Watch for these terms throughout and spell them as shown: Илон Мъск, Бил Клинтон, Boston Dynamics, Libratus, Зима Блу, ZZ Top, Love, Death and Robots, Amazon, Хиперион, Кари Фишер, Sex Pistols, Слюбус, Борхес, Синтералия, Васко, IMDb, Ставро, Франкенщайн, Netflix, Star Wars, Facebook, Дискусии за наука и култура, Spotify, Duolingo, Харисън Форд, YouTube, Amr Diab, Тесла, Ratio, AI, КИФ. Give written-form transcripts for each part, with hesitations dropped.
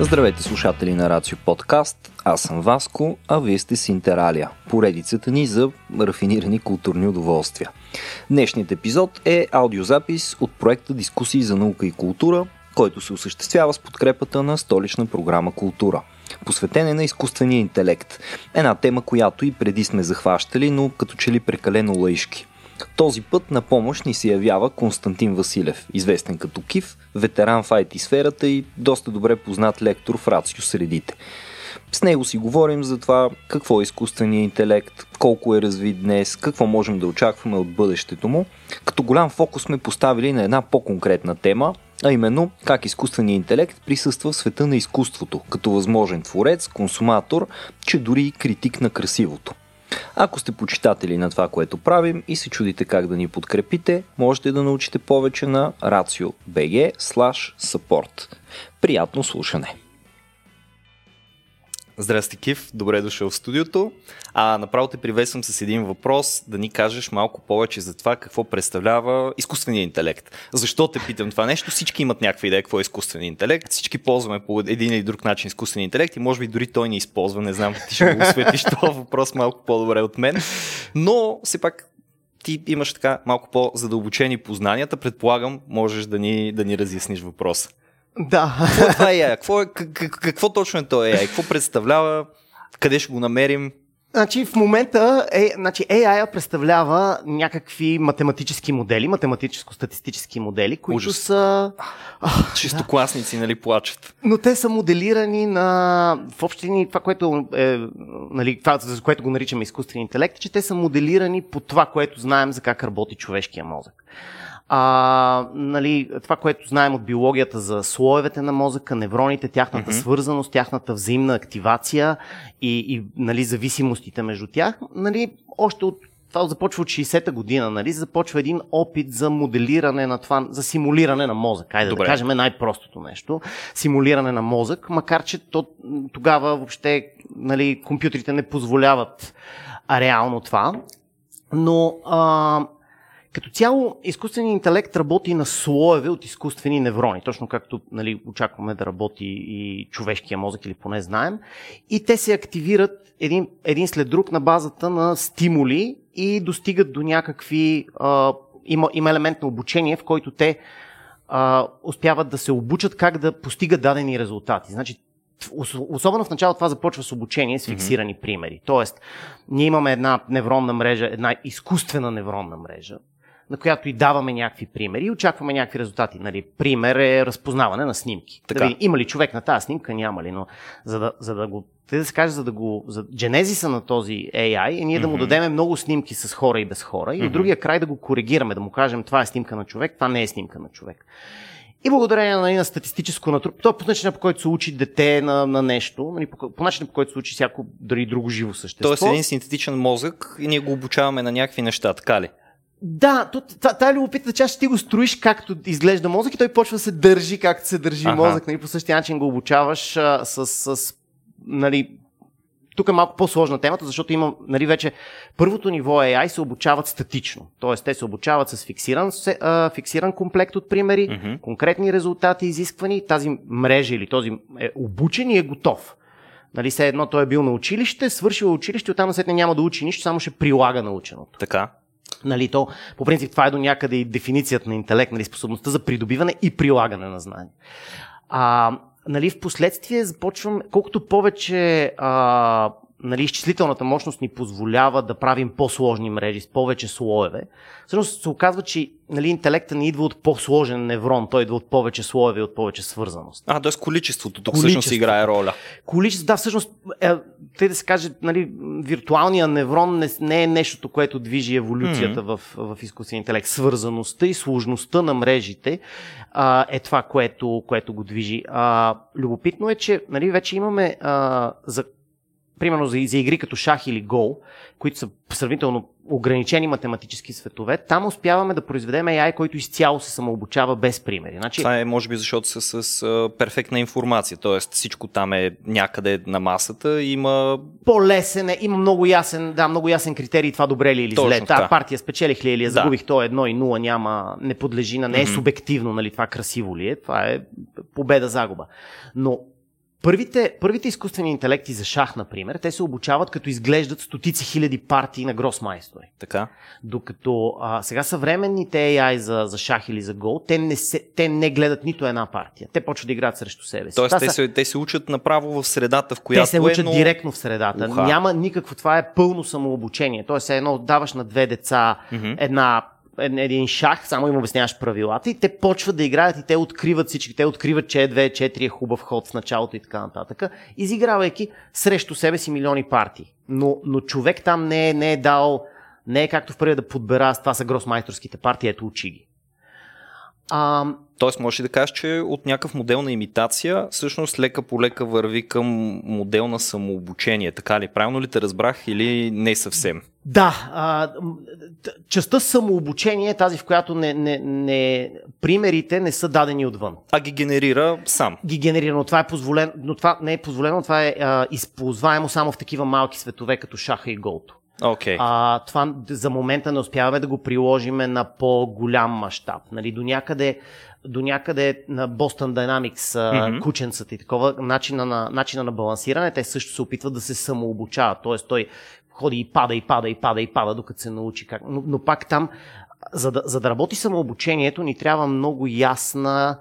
Здравейте, слушатели на Ratio подкаст, аз съм Васко, а вие сте Синтералия, поредицата ни за рафинирани културни удоволствия. Днешният епизод е аудиозапис от проекта Дискусии за наука и култура, който се осъществява с подкрепата на столична програма Култура. Посветен е на изкуствения интелект, една тема, която и преди сме захващали, но като че ли прекалено лаишки. Този път на помощ ни се явява Константин Василев, известен като КИФ, ветеран в IT сферата и доста добре познат лектор в Ratio средите. С него си говорим за това какво е изкуственият интелект, колко е развит днес, какво можем да очакваме от бъдещето му, като голям фокус сме поставили на една по-конкретна тема, а именно как изкуственият интелект присъства в света на изкуството, като възможен творец, консуматор, че дори и критик на красивото. Ако сте почитатели на това, което правим и се чудите как да ни подкрепите, можете да научите повече на ratio.bg/support. Приятно слушане! Здрасти, Кив, добре дошъл в студиото. Направо те приветствам с един въпрос, да ни кажеш малко повече за това какво представлява изкуственият интелект. Защо те питам това нещо? Всички имат някаква идея какво е изкуственият интелект. Всички ползваме по един или друг начин изкуствен интелект и може би дори той ни използва. Не знам, ти ще го осветиш този въпрос малко по-добре от мен. Но все пак ти имаш така малко по-задълбочени познанията. Предполагам, можеш да ни разясниш въпроса. Да. Това е AI. Какво точно е то AI? Какво представлява? Къде ще го намерим? Значи в момента AI представлява някакви математически модели, математическо-статистически модели, които ужас. Са... шестокласници, да. Нали, плачат. Но те са моделирани на... В общини, това, което е, нали, това, за което го наричаме изкуствен интелект, че те са моделирани по това, което знаем за как работи човешкия мозък. Нали, това, което знаем от биологията за слоевете на мозъка, невроните, тяхната свързаност, тяхната взаимна активация и нали, зависимостите между тях, нали, още от това започва от 60-та година, нали, започва един опит за моделиране на това, за симулиране на мозък. Хайде да кажем най-простото нещо. Симулиране на мозък, макар че тогава въобще нали, компютрите не позволяват реално това, но... като цяло, изкуственият интелект работи на слоеве от изкуствени неврони, точно както нали, очакваме да работи и човешкия мозък, или поне знаем. И те се активират един след друг на базата на стимули и достигат до някакви... Има елемент на обучение, в който те успяват да се обучат как да постигат дадени резултати. Значи, особено в началото това започва с обучение с фиксирани примери. Тоест, ние имаме една невронна мрежа, една изкуствена невронна мрежа, на която и даваме някакви примери и очакваме някакви резултати. Нали, пример е разпознаване на снимки. Дали, има ли човек на тази снимка? Няма ли. Но за дженезиса на този AI е ние да му дадем много снимки с хора и без хора и от другия край да го коригираме, да му кажем това е снимка на човек, това не е снимка на човек. И благодарение на статистическо натрупване, то е по начина, по който се учи дете на нещо, по начина, по който се учи всяко дори друго живо същество. Тоест един синтетичен мозък и ние го обучаваме на някакви неща, така ли? Да, тая любопитна част, ще ти го строиш както изглежда мозък и той почва да се държи както се държи мозък. Нали, по същия начин го обучаваш с нали, тук е малко по-сложна темата, защото има, нали, вече първото ниво AI се обучават статично. Тоест, те се обучават с фиксиран комплект от примери, конкретни резултати, изисквани. Тази мрежа или този е обучен и е готов. Нали, все едно той е бил на училище, свършил училище, оттам насетне няма да учи нищо, само ще прилага наученото. Така. Нали, то, по принцип, това е до някъде и дефиницията на интелект, нали, способността за придобиване и прилагане на знания. Нали, впоследствие започвам, колкото повече нали, изчислителната мощност ни позволява да правим по-сложни мрежи с повече слоеве, всъщност се оказва, че нали, интелектът не идва от по-сложен неврон, той идва от повече слоеве и от повече свързаност. Т.е. количеството тук всъщност играе роля. Количеството, да, всъщност, те да се каже, нали, виртуалният неврон не е нещото, което движи еволюцията в изкуствения интелект. Свързаността и сложността на мрежите е това, което го движи. Любопитно е, че нали, вече имаме примерно за игри като шах или гол, които са сравнително ограничени математически светове, там успяваме да произведем AI, който изцяло се самообучава без примери. Значи... Това е може би защото са с перфектна информация, т.е. всичко там е някъде на масата, има... По-лесен е, има много ясен критерий това добре ли или зле. Та партия спечелих ли или я загубих, то 1-0 няма, не подлежи на, не е субективно, нали, това красиво ли е, това е победа-загуба. Но Първите изкуствени интелекти за шах, например, те се обучават като изглеждат стотици хиляди партии на гросмайстори. Така. Докато сега съвременните AI за шах или за гол, те не гледат нито една партия. Те почват да играят срещу себе си. Тоест те се учат направо в средата, в която директно в средата. Уха. Няма никакво, това е пълно самообучение. Тоест едно даваш на две деца един шах, само им обясняваш правилата и те почват да играят и те откриват всички. Те откриват, че Е2, Е4 е хубав ход в началото и така нататък, изигравайки срещу себе си милиони партии. Но човек там не е дал, не е както в първия да подбера, това са гросмайсторските партии, ето учи ги. Тоест можеш да кажеш, че от някакъв модел на имитация всъщност лека по лека върви към модел на самообучение, така ли? Правилно ли те разбрах или не съвсем? Да, частта самообучение е тази, в която примерите не са дадени отвън. А ги генерира сам. Ги генерира, но това е позволено, но това не е позволено, това е използваемо само в такива малки светове, като шаха и голто. Okay. Това за момента не успяваме да го приложиме на по-голям мащаб. Нали, до някъде на Boston Dynamics кученцата и такова начина на балансиране, те също се опитват да се самообучават. Тоест той ходи и пада, докато се научи как. Но пак там, за да работи самообучението, ни трябва много ясна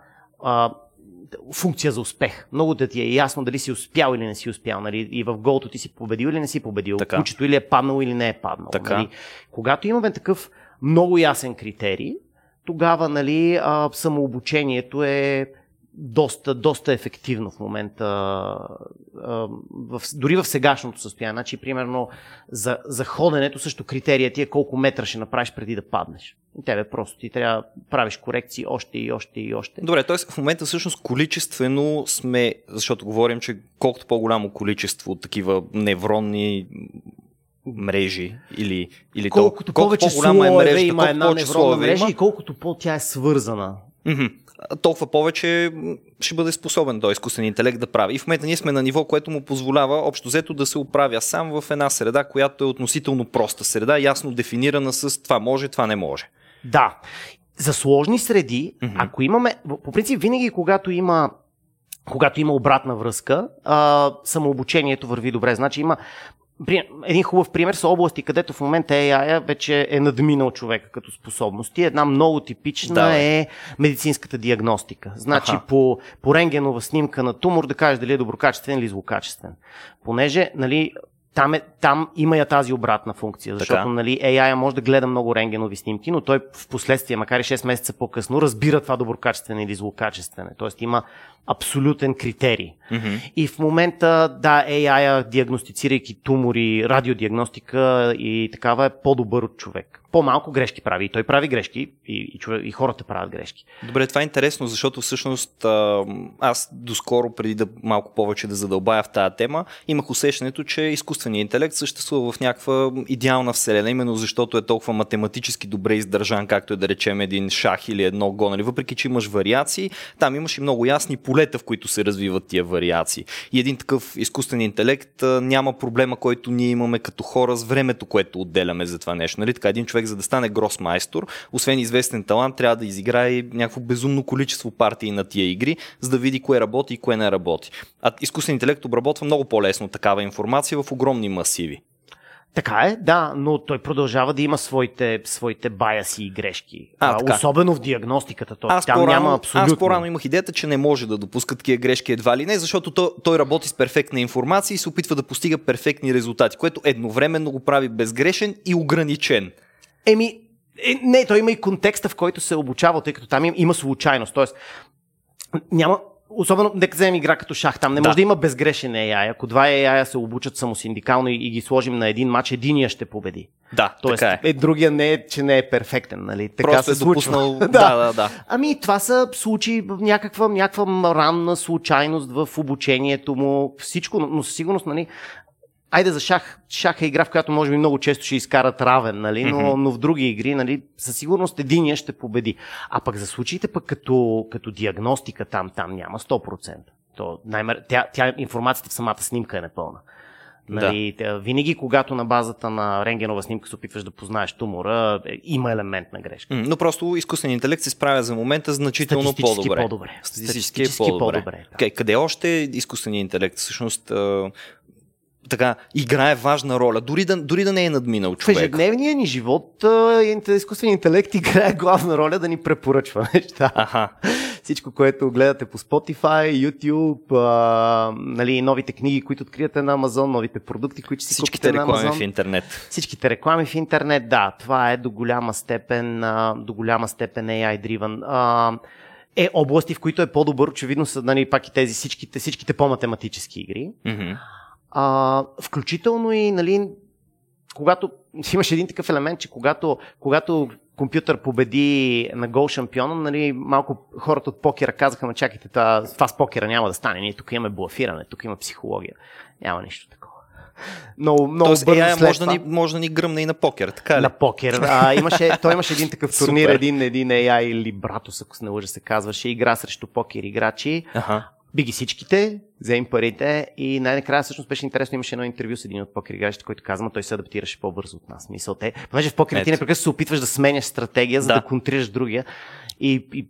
функция за успех. Много да ти е ясно дали си успял или не си успял. Нали? И в голото ти си победил или не си победил. Така. Кучето или е паднало или не е паднало. Нали? Когато имаме такъв много ясен критерий, тогава нали, самообучението е доста ефективно в момента. Дори в сегашното състояние. Значи, примерно, за ходенето също критерия ти е колко метра ще направиш преди да паднеш. Тебе просто ти трябва да правиш корекции още. Добре, т.е. в момента всъщност количествено сме, защото говорим, че колкото по-голямо количество от такива невронни мрежи или колкото по-голяма е мрежа, има една невронна мрежа и колкото по-тя е свързана. Толкова повече ще бъде способен до изкуствен интелект да прави. И в момента ние сме на ниво, което му позволява общо взето да се оправя сам в една среда, която е относително проста среда, ясно дефинирана с това може, това не може. Да. За сложни среди, ако имаме, по принцип винаги когато има обратна връзка, самообучението върви добре. Значи има един хубав пример са области, където в момента AI вече е надминал човека като способности. Една много типична е медицинската диагностика. Значи по рентгенова снимка на тумор да кажеш дали е доброкачествен или злокачествен. Понеже нали, там има я тази обратна функция, защото нали, AI може да гледа много рентгенови снимки, но той в последствие, макар и 6 месеца по-късно, разбира това доброкачествен или злокачествен. Тоест има абсолютен критерий. И в момента, да, AI, диагностицирайки тумори, радиодиагностика и такава е по-добър от човек. По-малко грешки прави. И той прави грешки, и хората правят грешки. Добре, това е интересно, защото всъщност аз доскоро, преди да малко повече да задълбая в тази тема, имах усещането, че изкуственият интелект съществува в някаква идеална вселена, именно защото е толкова математически добре издържан, както е да речем един шах или едно го. Нали? Въпреки, че имаш вариации, там имаш и много ясни полета, в които се развиват тия вариации. И един такъв изкуствен интелект няма проблема, който ние имаме като хора с времето, което отделяме за това нещо. Нали? Така, един човек, за да стане гросмайстор, освен известен талант, трябва да изиграе някакво безумно количество партии на тия игри, за да види кое работи и кое не работи. А изкуствен интелект обработва много по-лесно такава информация в огромни масиви. Така е, да, но той продължава да има своите баяси и грешки. Особено в диагностиката. Няма абсолютно. Аз по-рано имах идеята, че не може да допуска такива грешки едва ли не, защото той работи с перфектна информация и се опитва да постига перфектни резултати, което едновременно го прави безгрешен и ограничен. Не, той има и контекста, в който се обучава, тъй като там има случайност. Тоест, няма. Особено, нека вземем игра като шах, там не може да има безгрешен AI. Ако два AI се обучат самосиндикално и ги сложим на един матч, единия ще победи. Да, тоест, така е. Другия не е, че не е перфектен, нали? Така просто се случва. Да. Това са случаи, някаква ранна случайност в обучението му, всичко, но със сигурност, нали, айде за шах е игра, в която може би много често ще изкарат равен, нали? но в други игри, нали, със сигурност единия ще победи. А пък за случаите пък като диагностика там няма 100%. Тя информацията в самата снимка е непълна. Нали, да. Винаги, когато на базата на рентгенова снимка се опитваш да познаеш тумора, има елемент на грешка. Но просто изкуствен интелект се справя за момента значително по-добре. Статистически по-добре. Да. Къде още изкуственият интелект всъщност така играе важна роля, дори да не е надминал човек. В ежедневния ни живот изкуственият интелект играе главна роля да ни препоръчва неща. Аха. Всичко, което гледате по Spotify, YouTube, нали, новите книги, които откриете на Amazon, новите продукти, които си купите на Amazon. Всичките реклами в интернет. Да. Това е до голяма степен AI-driven. Области, в които е по-добър, очевидно са, нали, пак и тези всичките по-математически игри. Mm-hmm. Включително и, нали, когато имаш един такъв елемент, че когато компютър победи на гол шампиона, нали, малко хората от покера казаха, чакайте, това с покера няма да стане, ние тук имаме блафиране, тук има психология, няма нищо такова. Много бързо може да ни гръмне и на покер, така ли? На покер. Той имаше един такъв турнир, един AI Libratus, ако се не лъжа се казваше, игра срещу покер играчи. Аха. Биги всичките, взем парите и най-накрая всъщност беше интересно, имаше едно интервю с един от покер играчите, който казва, той се адаптираше по-бързо от нас. Мисълта е, понеже в покер ти непрекъснато се опитваш да сменяш стратегия, за да контрираш другия. И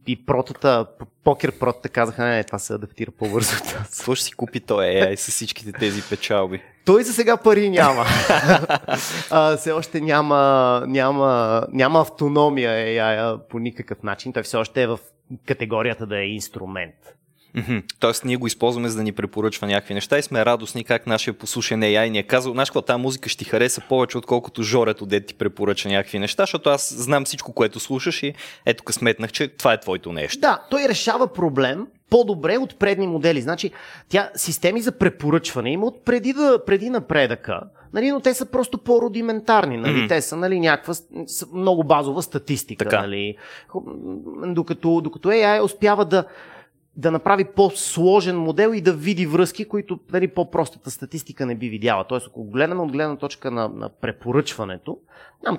покер протата казаха, не, това се адаптира по-бързо от нас. Слушай, си купи той AI с всичките тези печалби. Той за сега пари няма. Все още няма автономия AI по никакъв начин. Той все още е в категорията да е инструмент. Mm-hmm. Тоест ние го използваме, за да ни препоръчва някакви неща и сме радостни как нашия послушен AI ни е казал, знаеш какво, тази музика ще ти хареса повече, отколкото Жорето, де ти препоръча някакви неща, защото аз знам всичко, което слушаш и ето тук сметнах, че това е твоето нещо. Да, той решава проблем по-добре от предни модели. Значи, системи за препоръчване има от преди напредъка, нали, но те са просто по-рудиментарни. Нали? Mm-hmm. Те са, нали, някаква много базова статистика. Нали? Докато AI успява да направи по-сложен модел и да види връзки, които, нали, по-простата статистика не би видяла. Тоест, ако гледаме от гледна точка на препоръчването,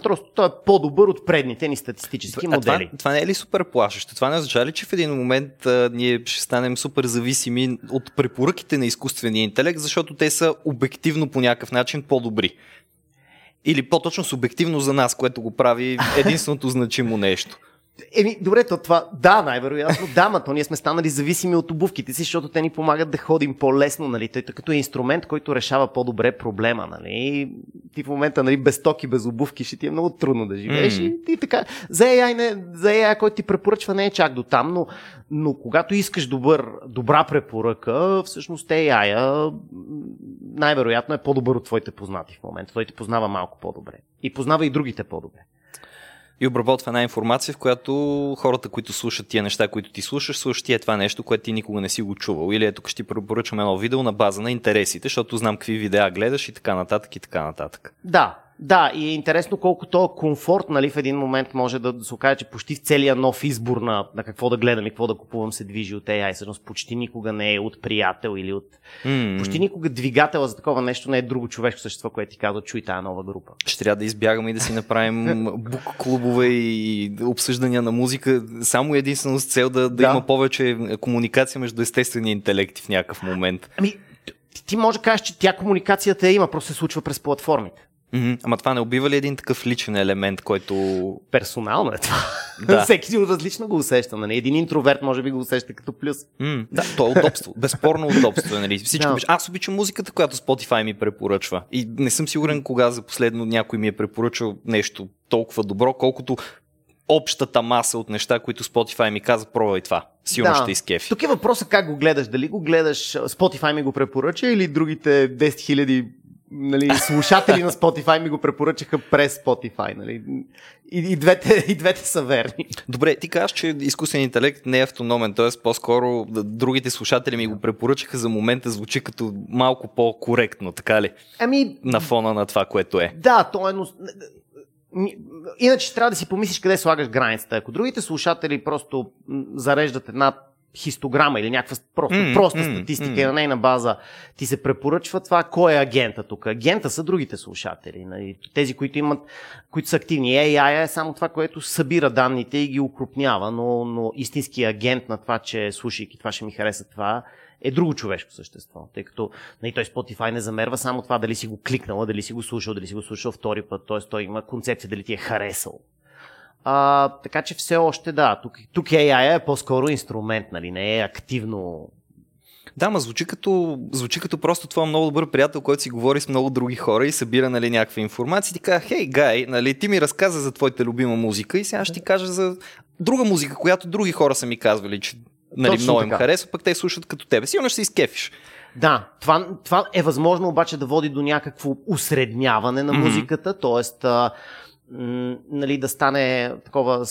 просто той е по-добър от предните ни статистически модели. Това не е ли супер плашещо? Това не означава ли, че в един момент ние ще станем супер зависими от препоръките на изкуствения интелект, защото те са обективно по някакъв начин по-добри? Или по-точно субективно за нас, което го прави единственото значимо нещо? Добре, това да, най-вероятно да, но ние сме станали зависими от обувките си, защото те ни помагат да ходим по-лесно, нали, тъй като е инструмент, който решава по-добре проблема, нали. Ти в момента, нали, без токи, без обувки ще ти е много трудно да живееш и ти така. За AI, който ти препоръчва, не е чак до там, но когато искаш добра препоръка, всъщност AI най-вероятно е по-добър от твоите познати в момента. Той те познава малко по-добре и познава и другите по-добре. И обработва една информация, в която хората, които слушат тия неща, които ти слушаш, слушат тия това нещо, което ти никога не си го чувал. Или ето, ще ти препоръчам едно видео на база на интересите, защото знам какви видеа гледаш и така нататък, и така нататък. Да, и е интересно колко този комфорт, нали, в един момент може да се окаже, че почти в целия нов избор на какво да гледам и какво да купувам се движи от AI. Всъщност почти никога не е от приятел или от... Почти никога двигателът за такова нещо не е друго човешко същество, което ти казва, чуй тая нова група. Ще трябва да избягаме и да си направим бук-клубове и обсъждания на музика, само единствено с цел да има повече комуникация между естествения интелект в някакъв момент. Ти може да кажеш, че тя комуникацията има, просто се случва през платформите. Ама това не убива ли един такъв личен елемент, който... Персонално е това. Да. Всеки различно го усеща. Нали? Един интроверт може би го усеща като плюс. То е удобство. Безспорно удобство. Нали? Всичко беше. Аз обичам музиката, която Spotify ми препоръчва. И не съм сигурен кога за последно някой ми е препоръчал нещо толкова добро, колкото общата маса от неща, които Spotify ми каза, пробвай това. Сигурно ще изкефи. Тук е въпросът как го гледаш. Дали го гледаш, Spotify ми го препоръча, или другите 10 000... Нали, слушатели на Spotify ми го препоръчаха през Spotify. Нали. И двете са верни. Добре, ти кажеш, че изкуствен интелект не е автономен, т.е. по-скоро другите слушатели ми го препоръчаха, за момента звучи като малко по-коректно, така ли? На фона на това, което е. Да, то е... Иначе трябва да си помислиш къде слагаш границата. Ако другите слушатели просто зареждат една хистограма или някаква проста статистика и на нейна база ти се препоръчва това, кой е агента тук. Агента са другите слушатели, тези, които са активни. AI е само това, което събира данните и ги укрупнява, но истински агент на това, че слушайки това ще ми хареса това, е друго човешко същество, тъй като нали, той Spotify не замерва само това дали си го кликнала, дали си го слушал, дали си го слушал втори път, т.е. той има концепция дали ти е харесал. Така че все още да, тук AI е по-скоро инструмент, нали, не е активно. Да, ма звучи като просто това много добър приятел, който си говори с много други хора и събира нали, някаква информация и ти казва, хей, Гай, нали, ти ми разказа за твоята любима музика и сега ще ти кажа за друга музика, която други хора са ми казвали, че нали, много им харесва, пък те слушат като тебе. Сигурно ще се изкефиш. Да, това е възможно обаче да води до някакво усредняване на музиката, т.е. Нали, да стане такова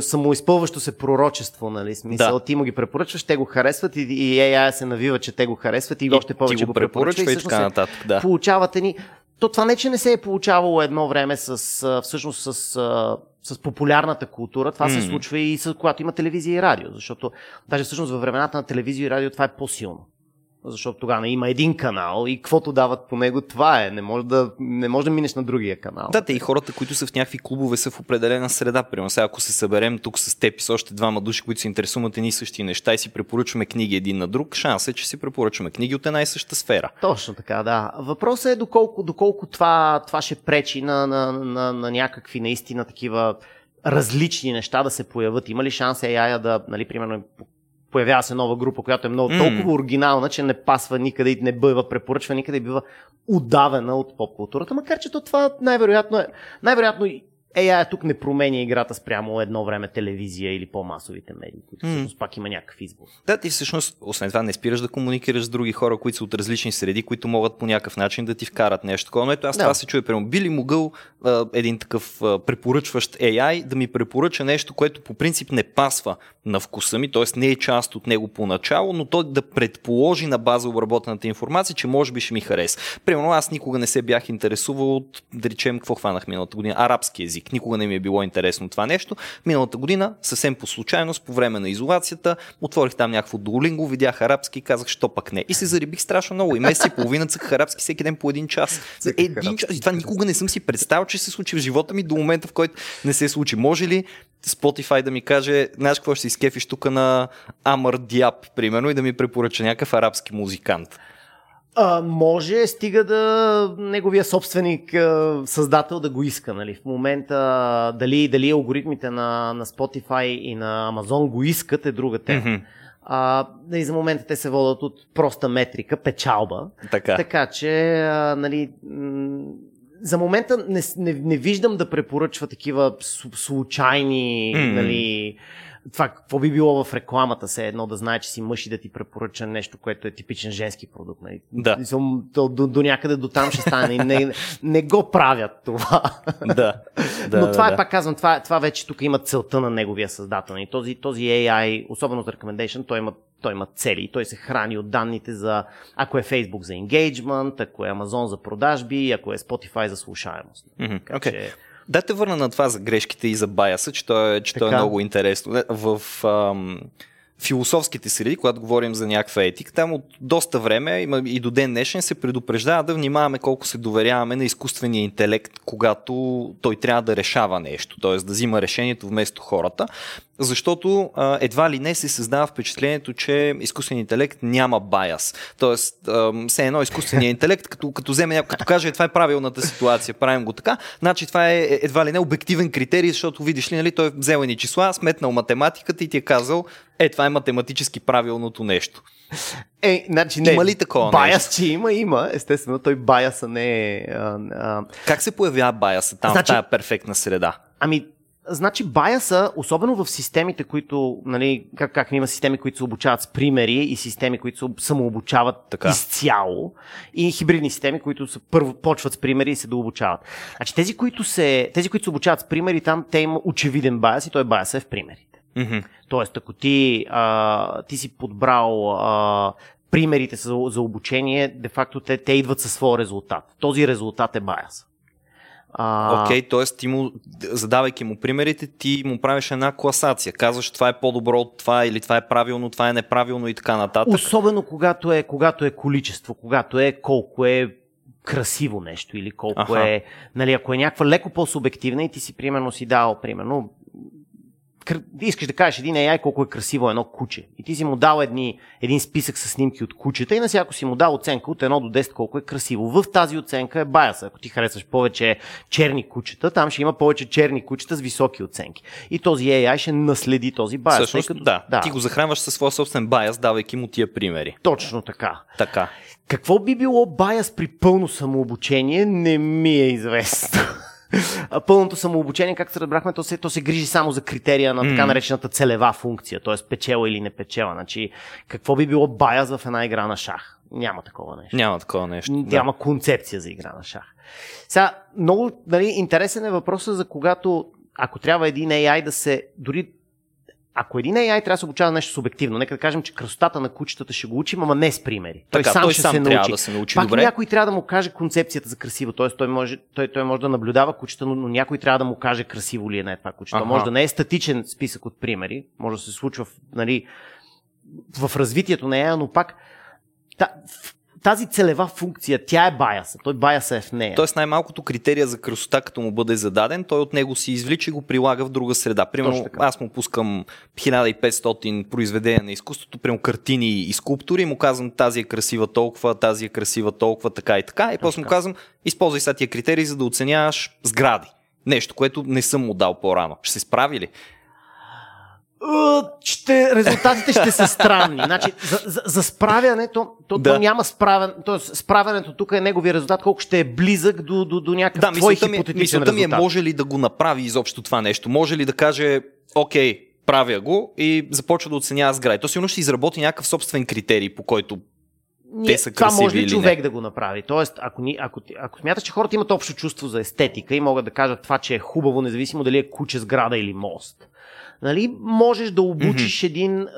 самоизпълващо се пророчество, нали, смисъл, да. Ти му ги препоръчваш, те го харесват и AI се навива, че те го харесват и още повече го препоръчва и така нататък. Да. Получавате ни. То това не, че не се е получавало едно време с популярната култура, това се случва и когато има телевизия и радио, защото даже всъщност във времената на телевизия и радио това е по-силно. Защото тогава има един канал и каквото дават по него, това е. Не може да минеш на другия канал. Да, те и хората, които са в някакви клубове, са в определена среда. Примерно, сега ако се съберем тук с теб и с още двама души, които се интересуват едни и същи неща и си препоръчваме книги един на друг, шанс е, че си препоръчваме книги от една и съща сфера. Точно така, да. Въпросът е доколко това ще пречи на някакви наистина такива различни неща да се появят. Има ли шанс AI да, нали, примерно, появява се нова група, която е много толкова оригинална, че не пасва никъде и не бива препоръчва никъде и бива удавена от поп-културата, макар че това най-вероятно е. Най-вероятно AI тук не променя играта спрямо едно време телевизия или по-масовите медии, които всъщност пак има някакъв избор. Да, ти всъщност, освен това, не спираш да комуникираш с други хора, които са от различни среди, които могат по някакъв начин да ти вкарат нещо такова. Но ето аз това се чуя, примерно, би ли могъл един такъв препоръчващ AI да ми препоръча нещо, което по принцип не пасва на вкуса ми, т.е. не е част от него поначало, но той да предположи на база обработената информация, че може би ще ми хареса. Примерно, аз никога не се бях интересувал от, да речем, какво хванах миналата година, арабски език. Никога не ми е било интересно това нещо. Миналата година, съвсем по случайност, по време на изолацията, отворих там някакво Duolingo, видях арабски и казах, що пък не. И се зарибих страшно много. И месец и половина цъках арабски всеки ден по един час. И това никога не съм си представил, че се случи в живота ми до момента, в който не се случи. Може ли Spotify да ми каже, знаеш какво, ще изкефиш тук на Amr Diab, примерно, и да ми препоръча някакъв арабски музикант? Може, стига да неговия собственик, създател да го иска. Нали? В момента дали алгоритмите на Spotify и на Amazon го искат е друга тема. И за момента те се водят от проста метрика, печалба. Така че нали, за момента не виждам да препоръчва такива случайни... Нали, това какво би било в рекламата, се едно да знае, че си мъж и да ти препоръча нещо, което е типичен женски продукт. Да. До някъде до там ще стане. Не го правят това. Да, но това е, пак казвам, това вече тук има целта на неговия създател. И този AI, особено за recommendation, той има цели. Той се храни от данните за, ако е Facebook за engagement, ако е Amazon за продажби, ако е Spotify за слушаемост. Така че... Да те върна на това за грешките и за баяса, че той е много интересно. В философските среди, когато говорим за някаква етика, там от доста време и до ден днешен се предупреждава да внимаваме колко се доверяваме на изкуствения интелект, когато той трябва да решава нещо, т.е. да взима решението вместо хората, защото едва ли не се създава впечатлението, че изкуственият интелект няма баяс. Тоест, все едно изкуственият интелект, като вземе някой, като каже, това е правилната ситуация, правим го така, значи това е едва ли не обективен критерий, защото видиш ли, нали, той е взел едни числа, сметнал математиката и ти е казал, това е математически правилното нещо. Значи не, има ли такова баяс, нещо? Че има. Естествено, той баяса не е... Как се появява баяса там, значи, в тая перфектна среда? Значи баяса, особено в системите, които, нали, как има системи, които се обучават с примери и системи, които се самообучават изцяло, и хибридни системи, които са, първо почват с примери и се дообучават. Значи тези, които се обучават с примери, там те има очевиден баяс и той баяс е в примерите. Тоест, ако ти си подбрал примерите за обучение, де факто те идват със своя резултат. Този резултат е баяс. Окей, т.е. ти му, задавайки му примерите, ти му правиш една класация. Казваш, това е по-добро от това, или това е правилно, това е неправилно и така нататък. Особено когато е количество, когато е колко е красиво нещо или колко е, нали, ако е някаква леко по-субективна и ти си примерно си дал примерно искаш да кажеш един AI колко е красиво едно куче. И ти си му дал един списък с снимки от кучета и на всяко си му дал оценка от 1 до 10 колко е красиво. В тази оценка е bias. Ако ти харесваш повече черни кучета, там ще има повече черни кучета с високи оценки. И този AI ще наследи този bias. Всъщност, като... да. Ти го захранваш със своя собствен bias, давайки му тия примери. Точно така. Така. Какво би било bias при пълно самообучение, не ми е известно. Пълното самообучение, както се разбрахме, то се грижи само за критерия на така наречената целева функция, т.е. печела или не печела. Значи, какво би било bias в една игра на шах? Няма такова нещо. Няма концепция за игра на шах. Сега, много интересен е въпросът за когато, ако трябва един AI да се... дори ако един AI трябва да се обучава нещо субективно, нека да кажем, че красотата на кучетата ще го учи, ама не с примери. Той сам ще се научи. Пак добре. Някой трябва да му каже концепцията за красиво, т.е. той може да наблюдава кучета, но някой трябва да му каже красиво ли е на това куче. Ага. Може да не е статичен списък от примери, може да се случва в развитието на AI, но пак тази целева функция, тя е баяса. Той баяса е в нея. Тоест най-малкото критерия за красота, като му бъде зададен, той от него си извлича и го прилага в друга среда. Примерно аз му пускам 1500 произведения на изкуството, прямо картини и скулптури, му казвам тази е красива толкова, тази е красива толкова, така и така. И после му казвам, използвай сега тия критерии, за да оценяваш сгради. Нещо, което не съм му дал по-рано. Ще се справи ли? Резултатите ще са странни. Значи, за справянето, то няма справен. Тоест, справянето тук е неговия резултат, колко ще е близък до някакъв твой хипотетичен резултат. Мисълта ми е, може ли да го направи изобщо това нещо? Може ли да каже, окей, правя го и започва да оценява сгради? То сигурно ще изработи някакъв собствен критерий, по който те са красиви. Това може ли човек да го направи? Тоест, ако смяташ, че хората имат общо чувство за естетика и могат да кажат това, че е хубаво, независимо дали е куче, сграда или мост. Можеш да обучиш един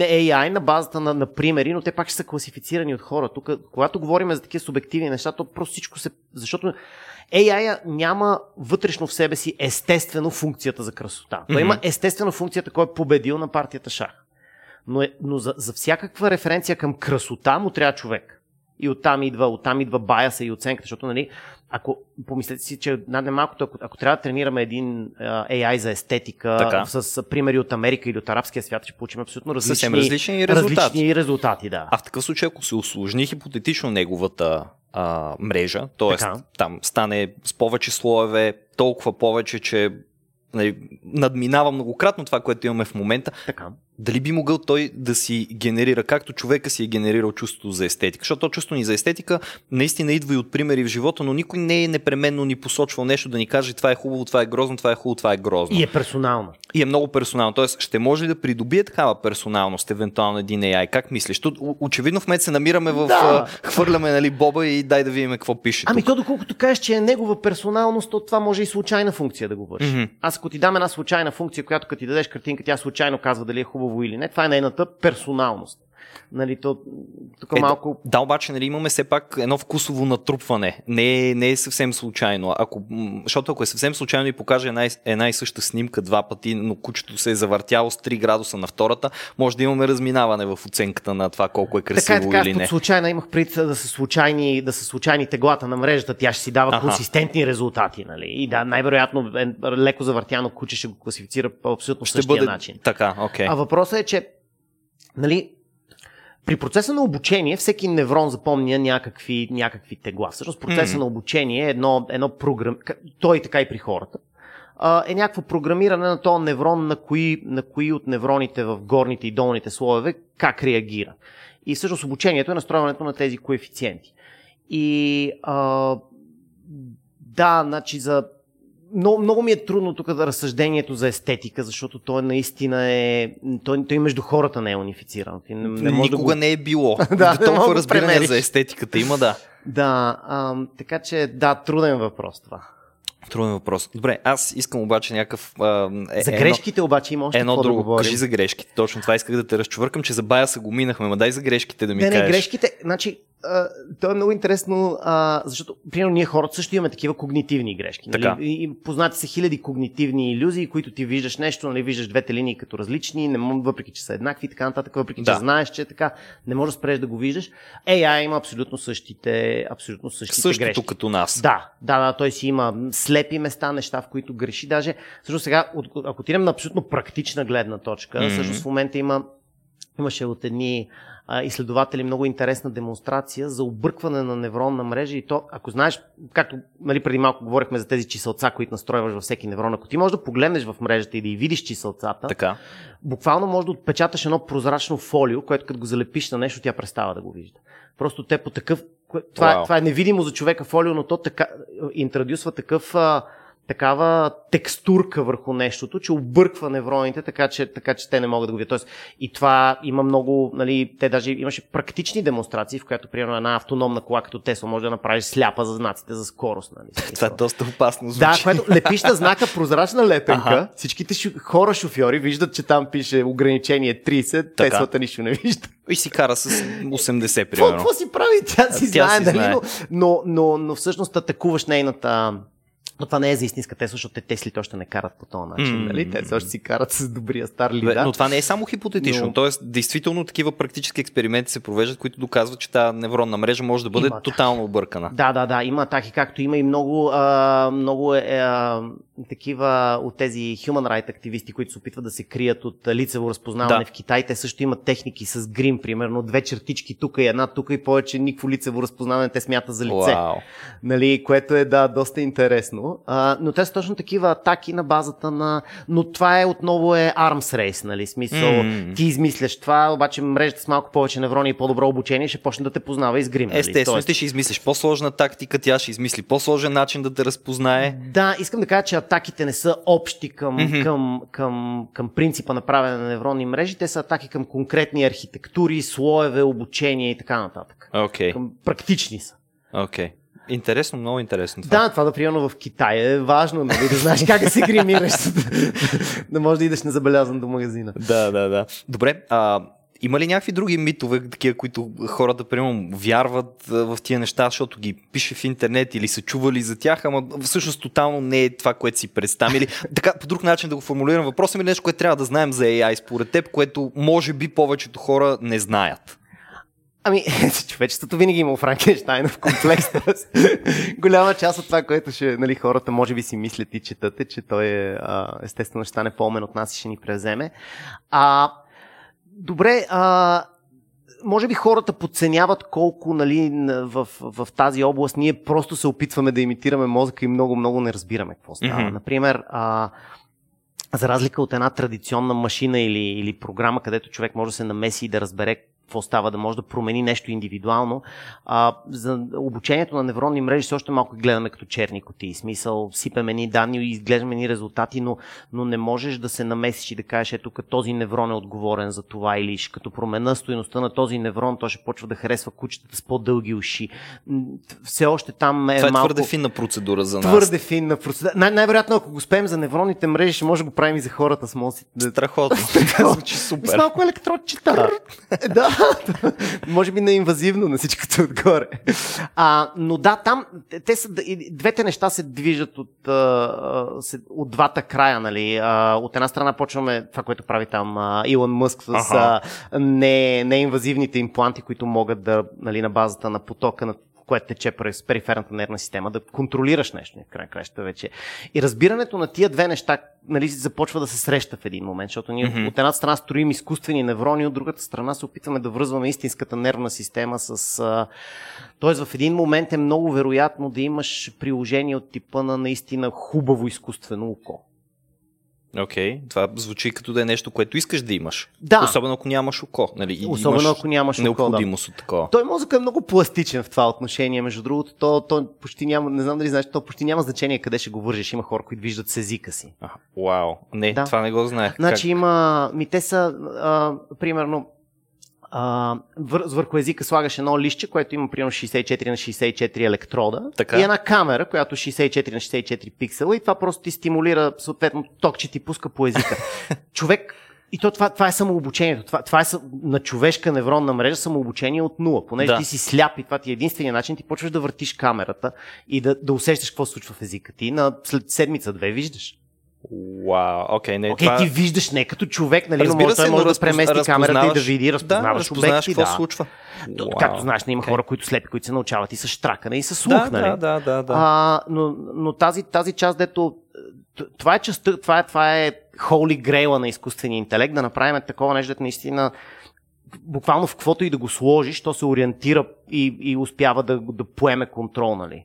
AI на базата на примери, но те пак ще са класифицирани от хора. Тук, когато говорим за такива субективни неща, то просто всичко се... Защото AI няма вътрешно в себе си естествено функцията за красота. Той има естествено функцията, кой е победил на партията шах. Но за всякаква референция към красота му трябва човек. И оттам идва баяса и оценката, защото ако помислете си, че най-малкото, ако трябва да тренираме един AI за естетика с примери от Америка или от арабския свят, ще получим абсолютно различни резултати. Да. А в такъв случай, ако се усложни хипотетично неговата мрежа, т.е. там стане с повече слоеве, толкова повече, че надминава многократно това, което имаме в момента. Така. Дали би могъл той да си генерира, както човека си е генерирал чувството за естетика? Защото чувството ни за естетика наистина идва и от примери в живота, но никой не е непременно ни посочвал нещо да ни каже това е хубаво, това е грозно, това е хубаво, това е грозно. И е персонално. И е много персонално. Тоест, ще може ли да придобие такава персоналност, евентуално един AI? Как мислиш? Тут, очевидно в мен се намираме в хвърляме боба и дай да видим какво пише. То доколкото кажеш, че е негова персоналност, то това може и случайна функция да го върши. Аз ако ти дам една случайна функция, която като ти дадеш картинка, тя случайно казва дали е хубаво или не, това е нейната персоналност. Малко... Да, обаче имаме все пак едно вкусово натрупване. Не е съвсем случайно. Защото ако е съвсем случайно и покаже една и съща снимка два пъти, но кучето се е завъртяло с 3 градуса на втората, може да имаме разминаване в оценката на това колко е красиво или не. Случайно имах предвид да са случайни теглата на мрежата, тя ще си дава консистентни резултати. И да, най-вероятно леко завъртяно куче ще го класифицира по абсолютно същия начин. Така, окей. А въпросът е, че при процеса на обучение всеки неврон запомня някакви тегла. Всъщност процеса на обучение е едно той така и при хората, е някакво програмиране на този неврон, на кои от невроните в горните и долните слоеве как реагира. И всъщност обучението е настройването на тези коефициенти. И много ми е трудно тук за разсъждението за естетика, защото той наистина е... Той между хората не е унифициран. Никога не е било. Толкова разбиране за естетиката има, да. Така че, труден въпрос това. Труден въпрос. Добре, аз искам обаче някакъв... за грешките обаче има още какво да говорим. Кажи за грешките. Точно това исках да те разчувъркам, че за бая са го минахме. Ма дай за грешките да ми кажеш. Не, грешките... Значи, То е много интересно, защото, примерно, ние хората също имаме такива когнитивни грешки. Нали? И познати са хиляди когнитивни илюзии, които ти виждаш нещо, нали, виждаш двете линии като различни, не мож, въпреки че са еднакви, така нататък, въпреки че знаеш, че така, не можеш да спреш да го виждаш. AI има абсолютно същите същото грешки. Същото като нас. Да, той си има слепи места, неща, в които греши. Даже, всъщност сега, ако отидем на абсолютно практична гледна точка, всъщност в момента имаше от едни изследователи много интересна демонстрация за объркване на невронна мрежа, и то, ако знаеш, както, нали, преди малко говорихме за тези чиселца, които настройваш във всеки неврон, ако ти можеш да погледнеш в мрежата и да и видиш чиселцата, така, буквално можеш да отпечаташ едно прозрачно фолио, което като го залепиш на нещо, тя престава да го вижда. Просто те по такъв... Това е невидимо за човека фолио, но то така интродюсва такава текстурка върху нещото, че обърква невроните, така че те не могат да го видят. Тоест, и това има много, нали, те даже имаше практични демонстрации, в която, примерно, една автономна кола като Тесла може да направиш сляпа за знаците за скорост. Нали? Това е доста опасно звучи. Да, което лепиш на знака прозрачна лепенка, всичките хора шофьори виждат, че там пише ограничение 30, така. Теслата нищо не вижда. И си кара с 80, примерно. Какво си прави? Тя знае. Но всъщност атакуваш нейната... Но това не е за истинска Тесла, защото Теслите още не карат по този начин. Нали? Те също си карат с добрия стар лида. Но това не е само хипотетично. Но... Тоест, действително такива практически експерименти се провеждат, които доказват, че тази невронна мрежа може да бъде тотално объркана. Да. Има атаки, както има и много такива от тези human right активисти, които се опитват да се крият от лицево разпознаване в Китай. Те също имат техники с грим, примерно. Две чертички тук и една тук, и повече никакво лицево разпознаване те смята за лице. Нали? Което е доста интересно. Но те са точно такива атаки на базата на... Но това е отново arms race, нали? Смисъл, ти измисляш това, обаче мрежата с малко повече неврони и по-добро обучение ще почне да те познава и с грим. Естествено, ти ще измислиш по-сложна тактика, тя ще измисли по-сложен начин да те разпознае. Да, искам да кажа, че атаките не са общи към принципа на правене на невронни мрежи, те са атаки към конкретни архитектури, слоеве, обучение и така нататък. Практични са. Интересно, много интересно това. Да, това да примерно в Китай е важно, нали, да знаеш как да се гримираш, да можеш да идеш незабелязан до магазина. Да. Добре, има ли някакви други митове, такива, които хората, примерно, вярват в тия неща, защото ги пише в интернет или са чували за тях, ама всъщност тотално не е това, което си представили? Така, по друг начин да го формулирам въпроса ми, нещо, което трябва да знаем за AI според теб, което може би повечето хора не знаят. Ами, човечеството винаги има Франкенщайна в комплекса. Голяма част от това, което ще, нали, хората може би си мислят и четат, е, че той е, естествено, ще стане по-умен от нас и ще ни превземе. Може би хората подценяват колко, нали, в тази област ние просто се опитваме да имитираме мозъка и много-много не разбираме какво става. Например... За разлика от една традиционна машина или програма, където човек може да се намеси и да разбере какво става, да може да промени нещо индивидуално, за обучението на невронни мрежи все още малко гледаме като черни кутии. Смисъл, сипеме ни данни и изглеждаме ни резултати, но не можеш да се намесиш и да кажеш, ето този неврон е отговорен за това, или като промена стойността на този неврон, той ще почва да харесва кучетата с по-дълги уши. Все още там е малко... Това е твърде финна процедура за нас. Твърде финна процедура. Най-вероятно, ако го спеем за невронните мрежи, ще може да правим и за хората с мозъци. Страхотно. Звучи супер. С малко електродчета. Да. Може би неинвазивно на всичкото отгоре. Но да, там двете неща се движат от двата края, нали. От една страна почваме това, което прави там Илон Мъск с неинвазивните импланти, които могат да, нали, на базата на потока на което тече през периферната нервна система, да контролираш нещо, в край краща вече. И разбирането на тия две неща, нали, започва да се среща в един момент, защото ние от едната страна строим изкуствени неврони, от другата страна се опитваме да връзваме истинската нервна система с... Тоест в един момент е много вероятно да имаш приложение от типа на наистина хубаво изкуствено око. Това звучи като да е нещо, което искаш да имаш. Да. Особено ако нямаш око. Нали? Особено ако нямаш око, необходимост от такова. Той мозъкът е много пластичен в това отношение. Между другото, то почти няма, не знам дали знаеш, то почти няма значение къде ще го вържеш. Има хора, които виждат с езика си. Това не го знаех. Значи има, те са, примерно, върху езика слагаш едно листче, което има примерно 64 на 64 електрода, така, и една камера, която 64 на 64 пиксела, и това просто ти стимулира, съответно ток, че ти пуска по езика. Човек И то това е самообучението. Това е на човешка невронна мрежа самообучение от нула. Понеже ти си сляп и това ти е единствения начин, ти почваш да въртиш камерата и да усещаш какво се случва в езика ти. След седмица-две виждаш. Вау, окей, не е това. Ти виждаш не като човек, нали, но може, той може да премести камерата и да види, разпознаваш какво се случва. Както знаеш, не има хора, които слепи, които се научават и с штракане, и с слух, нали? Да. Но тази част, дето това е частта, това е holy grail на изкуствения интелект, да направим такова нещо, дето наистина буквално в каквото и да го сложиш, то се ориентира и успява да поеме контрол, нали?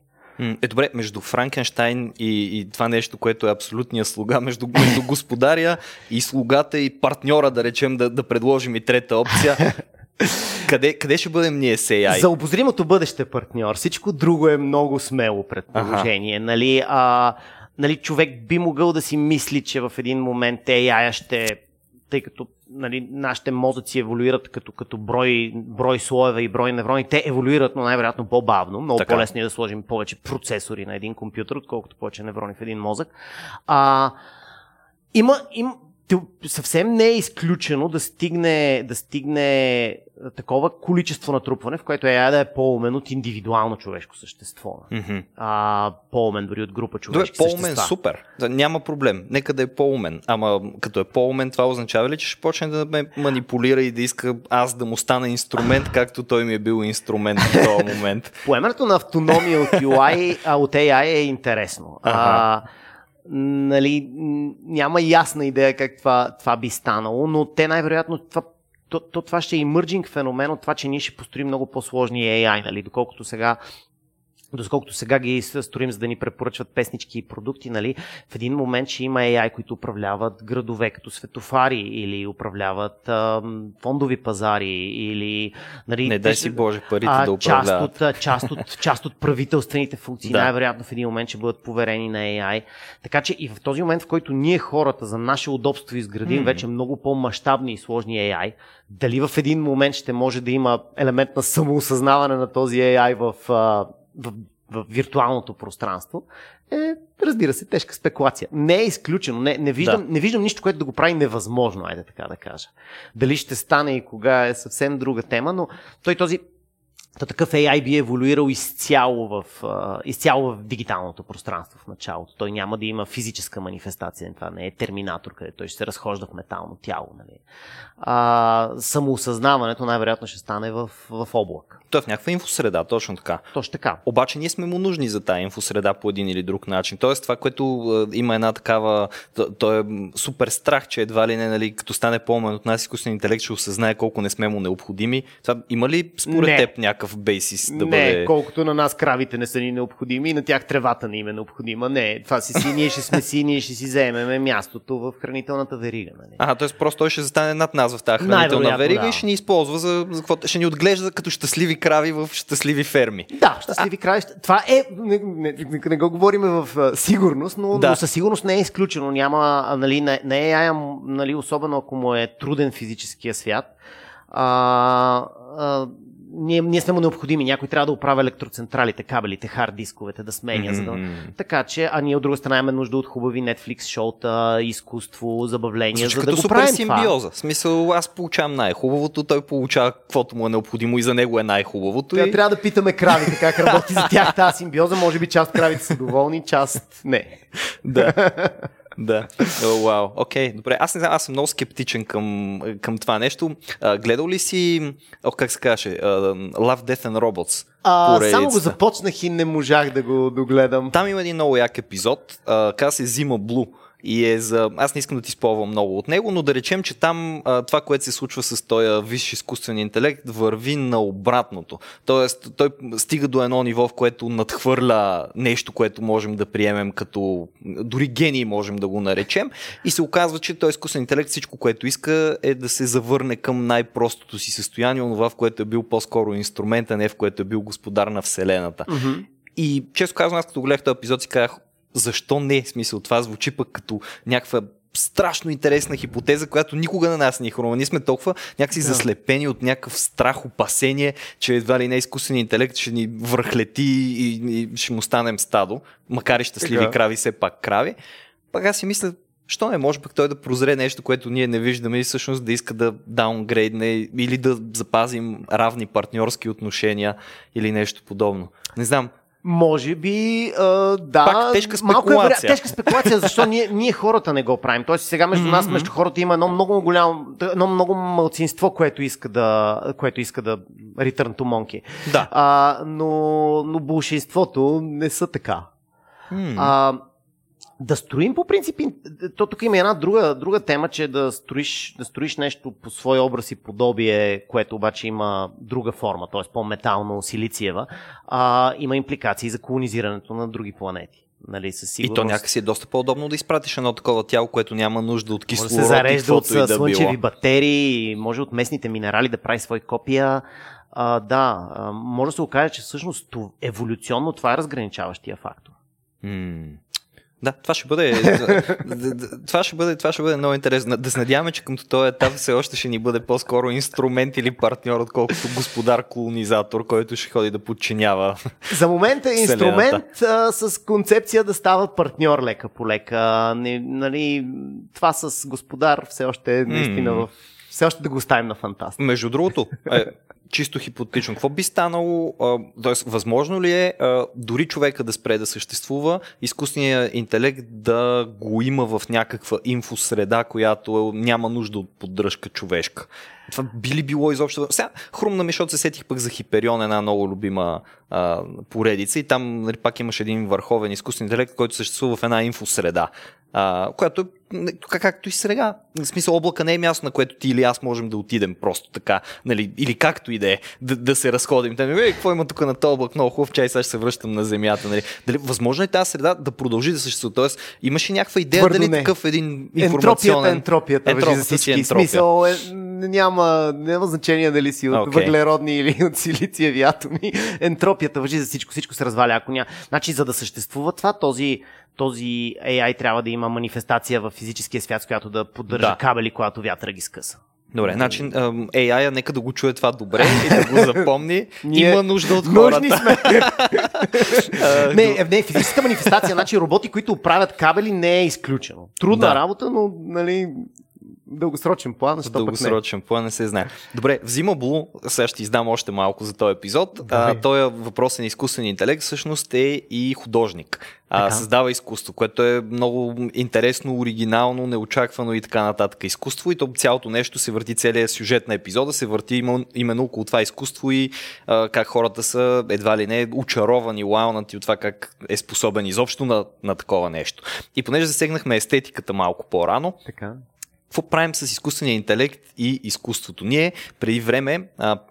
Добре, между Франкенщайн и това нещо, което е абсолютния слуга, между господаря и слугата и партньора, да речем, да предложим и трета опция. Къде ще бъдем ние с AI? За обозримото бъдеще, партньор, всичко друго е много смело предположение. Нали, човек би могъл да си мисли, че в един момент AI ще, тъй като нали, нашите мозъци еволюират като брой слоеве и брой неврони. Те еволюират, но най-вероятно по-бавно. Много по-лесно е да сложим повече процесори на един компютър, отколкото повече неврони в един мозък. Съвсем не е изключено да стигне такова количество натрупване, в което AI да е по-умен от индивидуално човешко същество. Mm-hmm. По-умен дори от група човешки същества. По-умен, супер. Няма проблем. Нека да е по-умен. Ама като е по-умен, това означава ли, че ще почне да ме манипулира и да иска аз да му стана инструмент, както той ми е бил инструмент в този момент? Поемането на автономия от AI е интересно. Нали, няма ясна идея как това би станало, но те най-вероятно това ще е emerging феномен от това, че ние ще построим много по-сложни AI, нали, досколкото сега ги строим, за да ни препоръчват песнички и продукти, нали, в един момент ще има AI, които управляват градове като светофари или управляват фондови пазари или... Нали, не дай си Боже парите да управляват. Част от правителствените функции най-вероятно в един момент ще бъдат поверени на AI. Така че и в този момент, в който ние хората за наше удобство изградим вече много по-мащабни и сложни AI, дали в един момент ще може да има елемент на самоосъзнаване на този AI в виртуалното пространство, разбира се, тежка спекулация. Не е изключено, не виждам нищо, което да го прави невъзможно, айде така да кажа. Дали ще стане и кога е съвсем друга тема, но такъв AI би еволюирал изцяло в дигиталното пространство в началото. Той няма да има физическа манифестация. Това не е терминатор, където той ще се разхожда в метално тяло. Нали. Самоосъзнаването най-вероятно ще стане в облак. Той е в някаква инфосреда, точно така. Точно така. Обаче ние сме му нужни за тая инфосреда по един или друг начин. Тоест това, което има една такава... Той е супер страх, че едва ли не, нали, като стане по-умен от нас, изкуствен интелект ще осъзнае колко не сме му необходими. Това има ли според теб някакъв бейсис да бъде... Не, колкото на нас кравите не са ни необходими и на тях тревата не им е необходима. Не, това си ние ще сме си, ние ще си заемеме мястото в хранителната верига. Нали? Т.е. просто той ще застане над нас в тази хранителна верига и ще ни използва за какво... Ще ни отглежда като щастливи крави в щастливи ферми. Да, щастливи крави. Това е... Не го говорим в сигурност, но със сигурност не е изключено. Няма, нали, не е, нали, особено ако му е труден физическия свят. Ние сме му необходими. Някой трябва да оправя електроцентралите, кабелите, хард дисковете, да сменя. Така че, ние от друга страна имаме нужда от хубави Netflix шоута, изкуство, забавление, за да го правим това. Като симбиоза. В смисъл, аз получавам най-хубавото, той получава каквото му е необходимо и за него е най-хубавото. Трябва да питаме кравите как работи за тях тази симбиоза. Може би част от кравите са доволни, част не. Да. Да, вау, окей, добре. Аз не знам, аз съм много скептичен към това нещо. Гледал ли си, как се каже, Love, Death and Robots? Само го започнах и не можах да го догледам. Там има един много як епизод, казва се Зима Блу. И е за... Аз не искам да ти спомням много от него, но да речем, че там това, което се случва с този висш изкуствен интелект, върви на обратното. Тоест, той стига до едно ниво, в което надхвърля нещо, което можем да приемем като... Дори гений можем да го наречем. И се оказва, че този изкуствен интелект всичко, което иска, е да се завърне към най-простото си състояние, онова, в което е бил по-скоро инструмент, а не в което е бил господар на Вселената. Mm-hmm. И често казвам, аз като гледах този епизод си казах, защо не? В смисъл, това звучи пък като някаква страшно интересна хипотеза, която никога на нас не е хрумна. Ние сме толкова някакси заслепени от някакъв страх, опасение, че едва ли не изкуствен интелект ще ни върхлети и ще му станем стадо, макар и щастливи крави, все пак крави. Пак аз си мисля, Що не може пък той да прозре нещо, което ние не виждаме и всъщност да иска да даунгрейдне или да запазим равни партньорски отношения или нещо подобно. Не знам. Може би, да. Пак тежка спекулация. Тежка спекулация, защо ние хората не го правим. Тоест сега между нас, между хората има едно много голямо, едно много малцинство, което иска да return to monkey. Да. Но большинството не са така. Да строим по принцип, то тук има една друга тема, че да строиш нещо по свой образ и подобие, което обаче има друга форма, т.е. по-метално, силициева, има импликации за колонизирането на други планети. Нали, със сигурност. И то някакси е доста по-удобно да изпратиш едно такова тяло, което няма нужда от кислород. Може да се зарежда от слънчеви батерии, може от местните минерали да прави свои копия. Да, може да се окаже, че всъщност еволюционно това е разграничаващия фактор. Да, това ще бъде много интересно. Да се надяваме, че към този етап все още ще ни бъде по-скоро инструмент или партньор, отколкото господар-колонизатор, който ще ходи да подчинява. За момента е инструмент с концепция да става партньор лека по лека. Нали, това с господар все още е наистина все още да го оставим на фантастика. Между другото, чисто хипотетично, какво би станало, т.е. възможно ли е дори човека да спре да съществува, изкуственият интелект да го има в някаква инфосреда, която няма нужда от поддръжка човешка? Това би ли било изобщо... Сега, хрумна ми, защото се сетих пък за Хиперион, една много любима поредица, и там нали, пак имаш един върховен изкуствен интелект, който съществува в една инфосреда, която е както и сега. В смисъл, облака не е място, на което ти или аз можем да отидем просто така, нали, или както и да е, да се разходим. Там, какво има тук на този облак? Много хубав чай, сега ще се връщам на земята. Нали. Дали, възможно е тази среда да продължи да съществува? Тоест, имаш ли някаква идея, твърдо дали не. Такъв един информационен... Ентропията въжи за всички. Смисъл, няма значение дали си от въглеродни или от силициеви атоми. Ентропията въжи за всичко. Всичко се разваля. Ако няма. Значи, за да съществува това, този AI трябва да има манифестация в физическия свят, с която да поддържа кабели, когато вятъра ги скъса. Добре, значи AI-а нека да го чуе това добре и да го запомни. Има нужда от хората. Нужни сме. Не, физическа манифестация, значи роботи, които оправят кабели, не е изключено. Трудна работа, но нали... Дългосрочен план, защото дългосрочен план не се знае. Добре, Зима Блу, сега ще издам още малко за този епизод. Той е въпросен изкуствен интелект, всъщност е и художник. Създава изкуство, което е много интересно, оригинално, неочаквано и така нататък изкуство. И то цялото нещо се върти, целият сюжет на епизода се върти именно около това изкуство и как хората са едва ли не очаровани, лаунати от това как е способен изобщо на такова нещо. И понеже засегнахме естетиката малко по-рано, какво правим с изкуствения интелект и изкуството? Ние преди време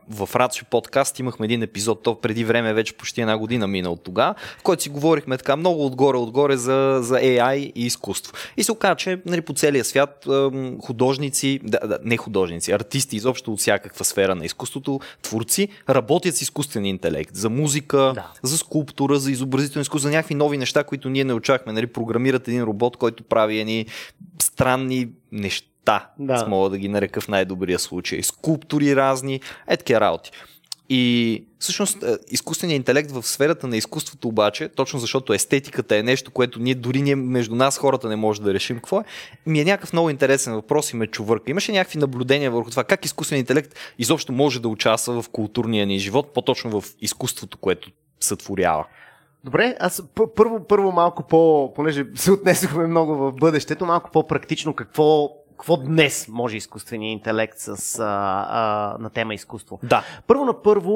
в Ratio подкаст имахме един епизод, то преди време вече почти една година мина от тогава, в който си говорихме така много отгоре за AI и изкуство. И се оказа, че нали, по целия свят художници, не художници, артисти изобщо от всякаква сфера на изкуството, творци, работят с изкуствен интелект. За музика, за скулптура, за изобразително изкуство, за някакви нови неща, които ние не очакваме. Нали, програмират един робот, който прави едни странни неща, мога да ги нарека в най-добрия случай. Скулптури разни, такива работи. И всъщност изкуственият интелект в сферата на изкуството обаче, точно защото естетиката е нещо, което ние дори между нас хората не може да решим какво е, ми е някакъв много интересен въпрос и ме чувърка. Имаше някакви наблюдения върху това как изкуственият интелект изобщо може да участва в културния ни живот, по-точно в изкуството, което сътворява? Добре, аз първо малко понеже се отнесохме много в бъдещето, малко по-практично какво днес може изкуственият интелект на тема изкуство. Първо,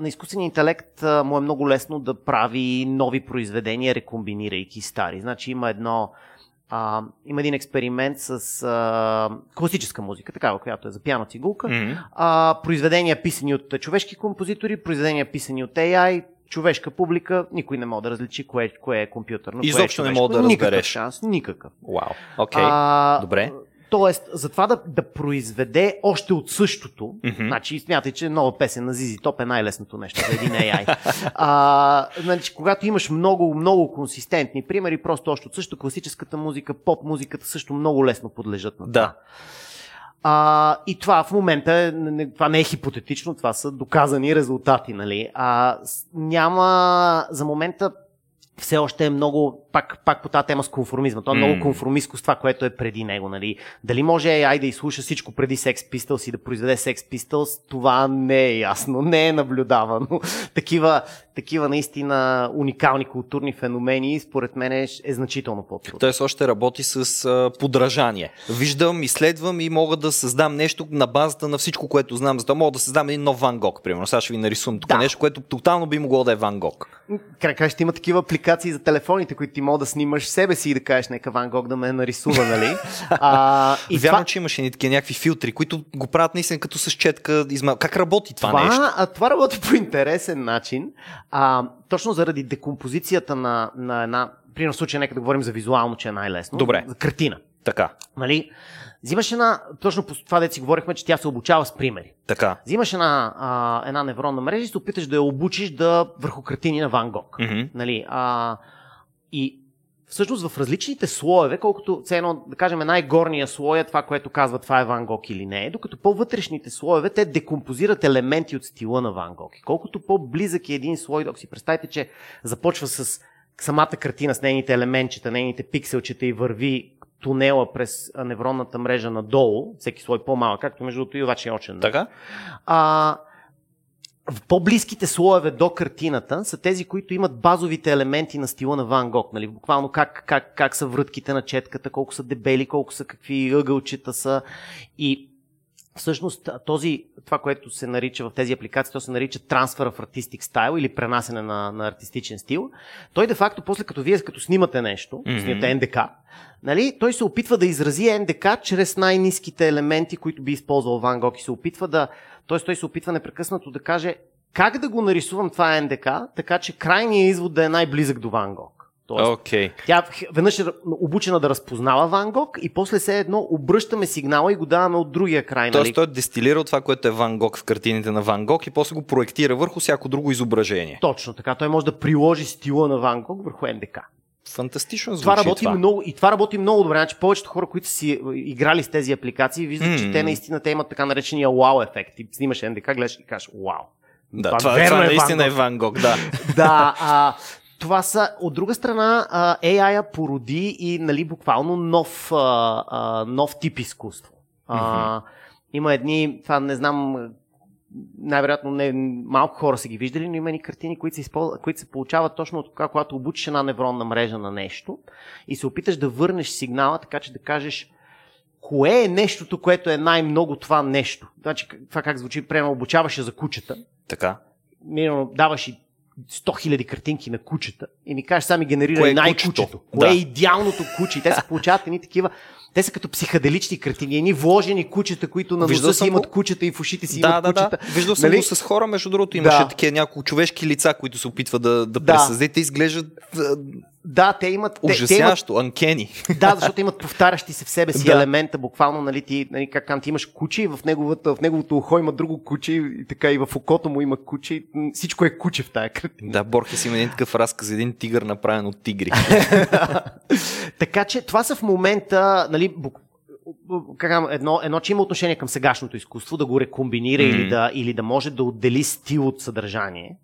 на изкуствения интелект му е много лесно да прави нови произведения, рекомбинирайки стари. Значи има има един експеримент с класическа музика, такава, която е за пиано цигулка, произведения писани от човешки композитори, произведения писани от AI, човешка публика, никой не може да различи кое е компютърно, изобщо кое е човешко. Не мога да разбереш. Никакъв шанс, никакъв. Вау, окей, добре. Тоест, за това да произведе още от същото, значи смятай, че нова песен на ZZ Top е най-лесното нещо за един AI. Значи, когато имаш много, много консистентни примери, просто още от същото, класическата музика, поп-музиката също много лесно подлежат на това. И това в момента това не е хипотетично, това са доказани резултати, нали? Няма за момента все още е много, пак по тази тема с конформизма. То е много конформистко с това, което е преди него. Нали? Дали може AI да изслуша всичко преди Sex Pistols и да произведе Sex Pistols, това не е ясно, не е наблюдавано. Такива наистина уникални културни феномени, според мен е значително по-трудно. Тоест още работи с подражание. Виждам, изследвам и мога да създам нещо на базата на всичко, което знам. За това мога да създам един нов Ван Гог, примерно. Сега ще ви нарисувам тук нещо, което тотално би могло да е Ван Гог. Край ще има такива апликации за телефоните, които ти мога да снимаш себе си и да кажеш, нека Ван Гог да ме нарисува, нали? Вярно, че имаше някакви филтри, които го правят наистина като с четка. Как работи това нещо? Това работи по интересен начин. Точно заради декомпозицията на една... Примерно в случая, нека да говорим за визуално, че е най-лесно. Добре. За картина. Така. Нали? Взимаш една... Точно по това, дето си говорихме, че тя се обучава с примери. Така. Взимаш една невронна мрежа и се опиташ да я обучиш върху картини на Ван Гог. Mm-hmm. Нали? И всъщност в различните слоеве, колкото все едно, да кажем, най-горния слой е това, което казва това е Ван Гог или не, докато по-вътрешните слоеве те декомпозират елементи от стила на Ван Гог. И колкото по-близък е един слой, ако си представите, че започва с самата картина, с нейните елементчета, нейните пикселчета и върви тунела през невронната мрежа надолу, всеки слой по-малък, както между другото и обаче е очен. Така. По-близките слоеве до картината са тези, които имат базовите елементи на стила на Ван Гог. Нали? Буквално как са врътките на четката, колко са дебели, колко са, какви ъгълчета са. И всъщност това, което се нарича в тези апликации, то се нарича трансфер в артистик стайл или пренасене на артистичен стил. Той де-факто, после като вие като снимате нещо, снимате НДК, нали, той се опитва да изрази НДК чрез най-ниските елементи, които би използвал Ван Гог и се опитва да... Тоест той се опитва непрекъснато да каже как да го нарисувам това НДК, така че крайният извод да е най-близък до Ван Гог. Тоест, тя веднъж е обучена да разпознава Ван Гог и после все едно обръщаме сигнала и го даваме от другия край. Тоест той дестилира това, което е Ван Гог в картините на Ван Гог и после го проектира върху всяко друго изображение. Точно така. Той може да приложи стила на Ван Гог върху НДК. Фантастично звучи това. Много, и това работи много добре. Значи повечето хора, които си играли с тези апликации, виждат, че те наистина имат така наречения уау ефект. Ти снимаш НДК, гледаш и кажеш уау. Да, това е наистина е Ван Гог. Това са, от друга страна, AI-а породи и нали, буквално нов тип изкуство. Има едни, това не знам, най-вероятно малко хора са ги виждали, но има и картини, които се получават точно от това, когато обучиш една невронна мрежа на нещо и се опиташ да върнеш сигнала, така че да кажеш кое е нещото, което е най-много това нещо. Значи, това как звучи, према обучаваш я за кучета. Така. Минимум, даваш и 100 000 картинки на кучета и ми кажеш, сами генерирай най-кучето. Кое е идеалното куче? И те се получават едни такива. Те са като психоделични картини, едни вложени кучета, които на носа си имат кучета и в ушите си имат кучета. Виждал съм го с хора, между другото имаше такива няколко човешки лица, които се опитват да пресъздадат и изглеждат... Да, те имат... Ужасящо, анкени. Да, защото имат повтарящи се в себе си елемента, буквално, нали, ти, нали, ти имаш куче и в неговото ухо има друго куче и така и в окото му има куче. Всичко е куче в тая картина. Да, Борхес има един такъв разказ за един тигър, направен от тигри. Така че това са в момента, нали, едно, че има отношение към сегашното изкуство, да го рекомбинира или да може да отдели стил от съдържание.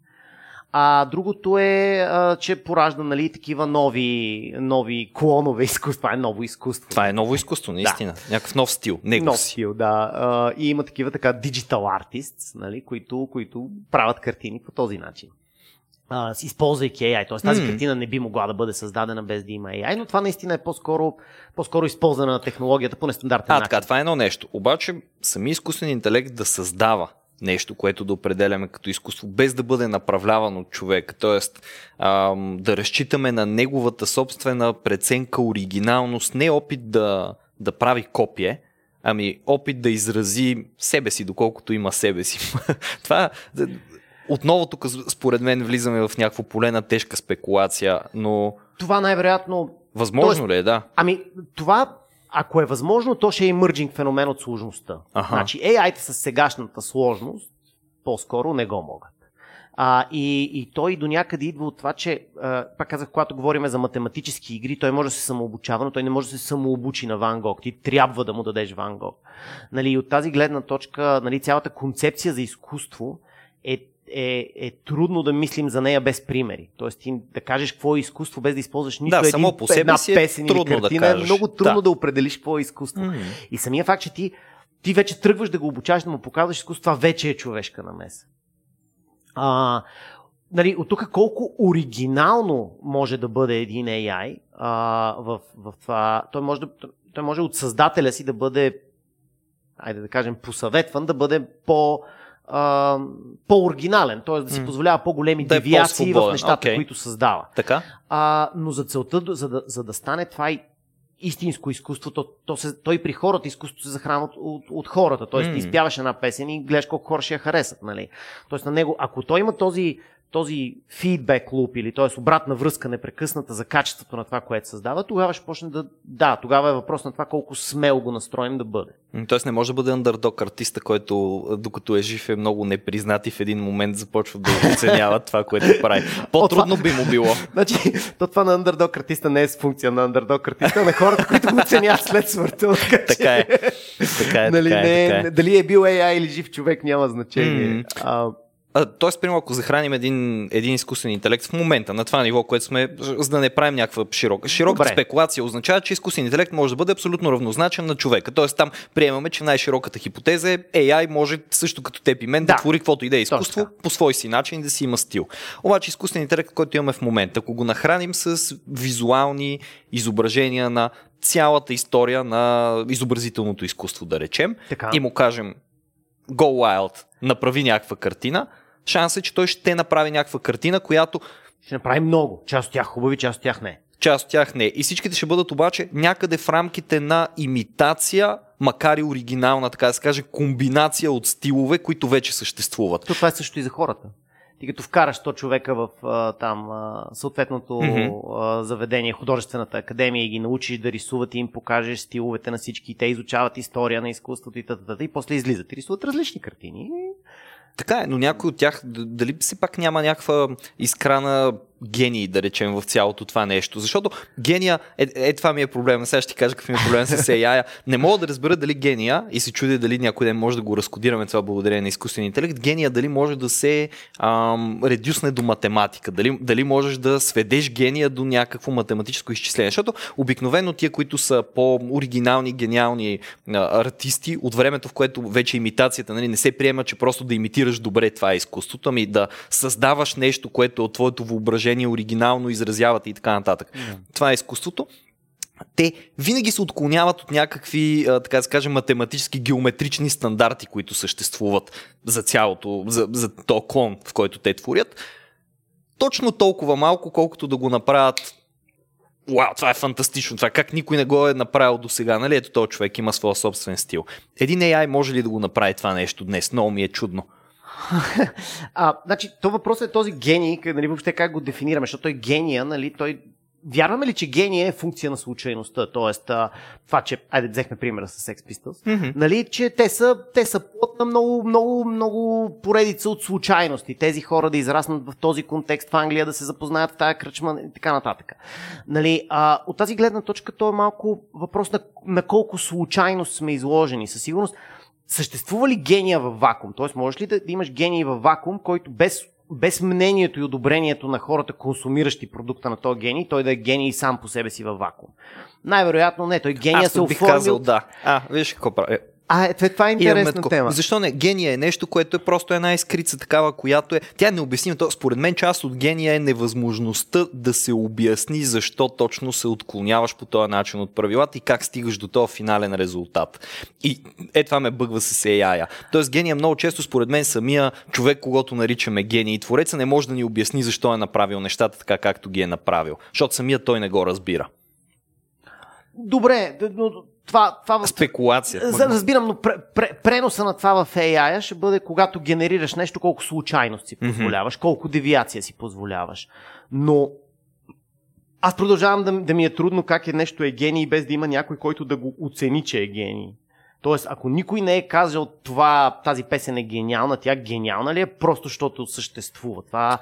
А другото е, че поражда, нали, такива нови клонове изкуство. Това е ново изкуство. Това е ново изкуство, наистина. Да. Някакъв нов стил. Нов стил, да. И има такива така digital artists, нали, които правят картини по този начин. Използвайки AI. Тоест тази картина не би могла да бъде създадена без да има AI, но това наистина е по-скоро използване на технологията по нестандартен начин. Така, това е едно нещо. Обаче сами изкуствен интелект да създава нещо, което да определяме като изкуство, без да бъде направляван от човек. Тоест, да разчитаме на неговата собствена преценка, оригиналност, не опит да прави копие, ами опит да изрази себе си, доколкото има себе си. Това отново тук, според мен, влизаме в някакво поле на тежка спекулация, но... Това най-вероятно... Възможно ли е, да? Ами, това... Ако е възможно, то ще е emerging феномен от сложността. Значи AI-та с сегашната сложност по-скоро не го могат. И той до някъде идва от това, че, пак казах, когато говорим за математически игри, той може да се самообучава, но той не може да се самообучи на Ван Гог. Ти трябва да му дадеш Ван Гог. Нали, от тази гледна точка, нали, цялата концепция за изкуство е е трудно да мислим за нея без примери. Тоест ти да кажеш какво е изкуство без да използваш нищо, да, само по себе една си песен или картина, да, е много трудно да определиш какво е изкуство. Mm-hmm. И самия факт, че ти вече тръгваш да го обучаваш, да му показваш изкуство, това вече е човешка намеса. От тук колко оригинално може да бъде един AI, той може от създателя си да бъде, айде да кажем, посъветван да бъде по-оригинален, т.е. да си позволява по-големи девиации в нещата, които създава. Така? Но за целта, за да стане това и истинско изкуство, то при хората изкуството се захранва от хората. Т.е. ти изпяваш една песен и гледаш колко хора ще я харесат. Нали? Т.е. на него, ако той има този фидбек луп, или т.е. обратна връзка непрекъсната за качеството на това, което създава, тогава ще почне да... Да, тогава е въпрос на това колко смело го настроим да бъде. Тоест не може да бъде андердог артиста, който докато е жив е много непризнат и в един момент започва да оценява това, което прави. По-трудно би му било. Значи, това на андердог артиста не е с функция на андердог артиста, на хората, които го оценяват след смъртта. Така е. Дали е бил AI или жив човек, няма значение. Тоест, примерно, ако захраним един изкуствен интелект в момента, на това ниво, което сме, за да не правим някаква широка спекулация, означава, че изкуствен интелект може да бъде абсолютно равнозначен на човека. Тоест, там приемаме, че най-широката хипотеза е AI може също като теб и мен да твори каквото и да е изкуство, точно, по свой си начин, да си има стил. Обаче изкуствен интелект, който имаме в момента, ако го нахраним с визуални изображения на цялата история на изобразителното изкуство, да речем, така, и му кажем Go Wild, направи някаква картина, шанс е, че той ще направи някаква картина, която... Ще направи много. Част от тях хубави, част от тях не. И всичките ще бъдат обаче някъде в рамките на имитация, макар и оригинална, така да се каже, комбинация от стилове, които вече съществуват. Това е също и за хората. Ти като вкараш 100 човека в съответното заведение, художествената академия, и ги научиш да рисуват и им покажеш стиловете на всички, те изучават история на изкуството и т.д. и после излизат и рисуват различни картини. Така е, но някой от тях, дали си пак няма някаква искра на гений, да речем, в цялото това нещо? Защото гения, това ми е проблема, сега ще ти кажа какъв ми е проблем с AI-а. Не мога да разбера дали гения, и се чудя дали някой ден може да го разкодираме това благодарение на изкуствения интелект, гения дали може да се редюсне до математика, дали можеш да сведеш гения до някакво математическо изчисление. Защото обикновено тия, които са по-оригинални, гениални артисти, от времето, в което вече имитацията, нали, не се приема, че просто да имитираш добре това изкуството, ами да създаваш нещо, което от твоето въображение оригинално изразяват и така нататък. Това е изкуството. Те винаги се отклоняват от някакви, така да се каже, математически геометрични стандарти, които съществуват за цялото, за то клон, в който те творят. Точно толкова малко, колкото да го направят вау, това е фантастично, това как никой не го е направил до сега, нали? Ето този човек има своя собствен стил. Един AI може ли да го направи това нещо днес? Много ми е чудно. То въпросът е този гений, нали, въобще как го дефинираме, защото той гения, нали, вярваме ли, че гения е функция на случайността, т.е. това, че, айде взехме примера с Sex Pistols, нали, че те са плод на много, много, много поредица от случайности, тези хора да израснат в този контекст в Англия, да се запознаят в тази кръчма и така нататък. Нали, от тази гледна точка то е малко въпрос на колко случайност сме изложени, със сигурност. Съществува ли гения във вакуум? Тоест, можеш ли да имаш гений във вакуум, който без мнението и одобрението на хората, консумиращи продукта на този гений, той да е гений сам по себе си във вакуум? Най-вероятно не. Той гения се оформил... Аз бих казал, да. Виж какво прави. Това е интересна тема. Защо не? Гения е нещо, което е просто една искрица такава, която е... Тя е необяснима. Според мен част от гения е невъзможността да се обясни защо точно се отклоняваш по този начин от правилата и как стигаш до този финален резултат. И това ме бъгва с AI-а. Тоест гения много често, според мен, самия човек, когато наричаме гений и твореца, не може да ни обясни защо е направил нещата така, както ги е направил. Защото самия той не го разбира. Добре, но... Това спекулация. Разбирам, но преноса на това в AI ще бъде, когато генерираш нещо, колко случайност си позволяваш, колко девиация си позволяваш. Но аз продължавам да ми е трудно как нещо е гений, без да има някой, който да го оцени, че е гений. Тоест, ако никой не е казал тази песен е гениална, тя гениална ли е, просто защото съществува? Това...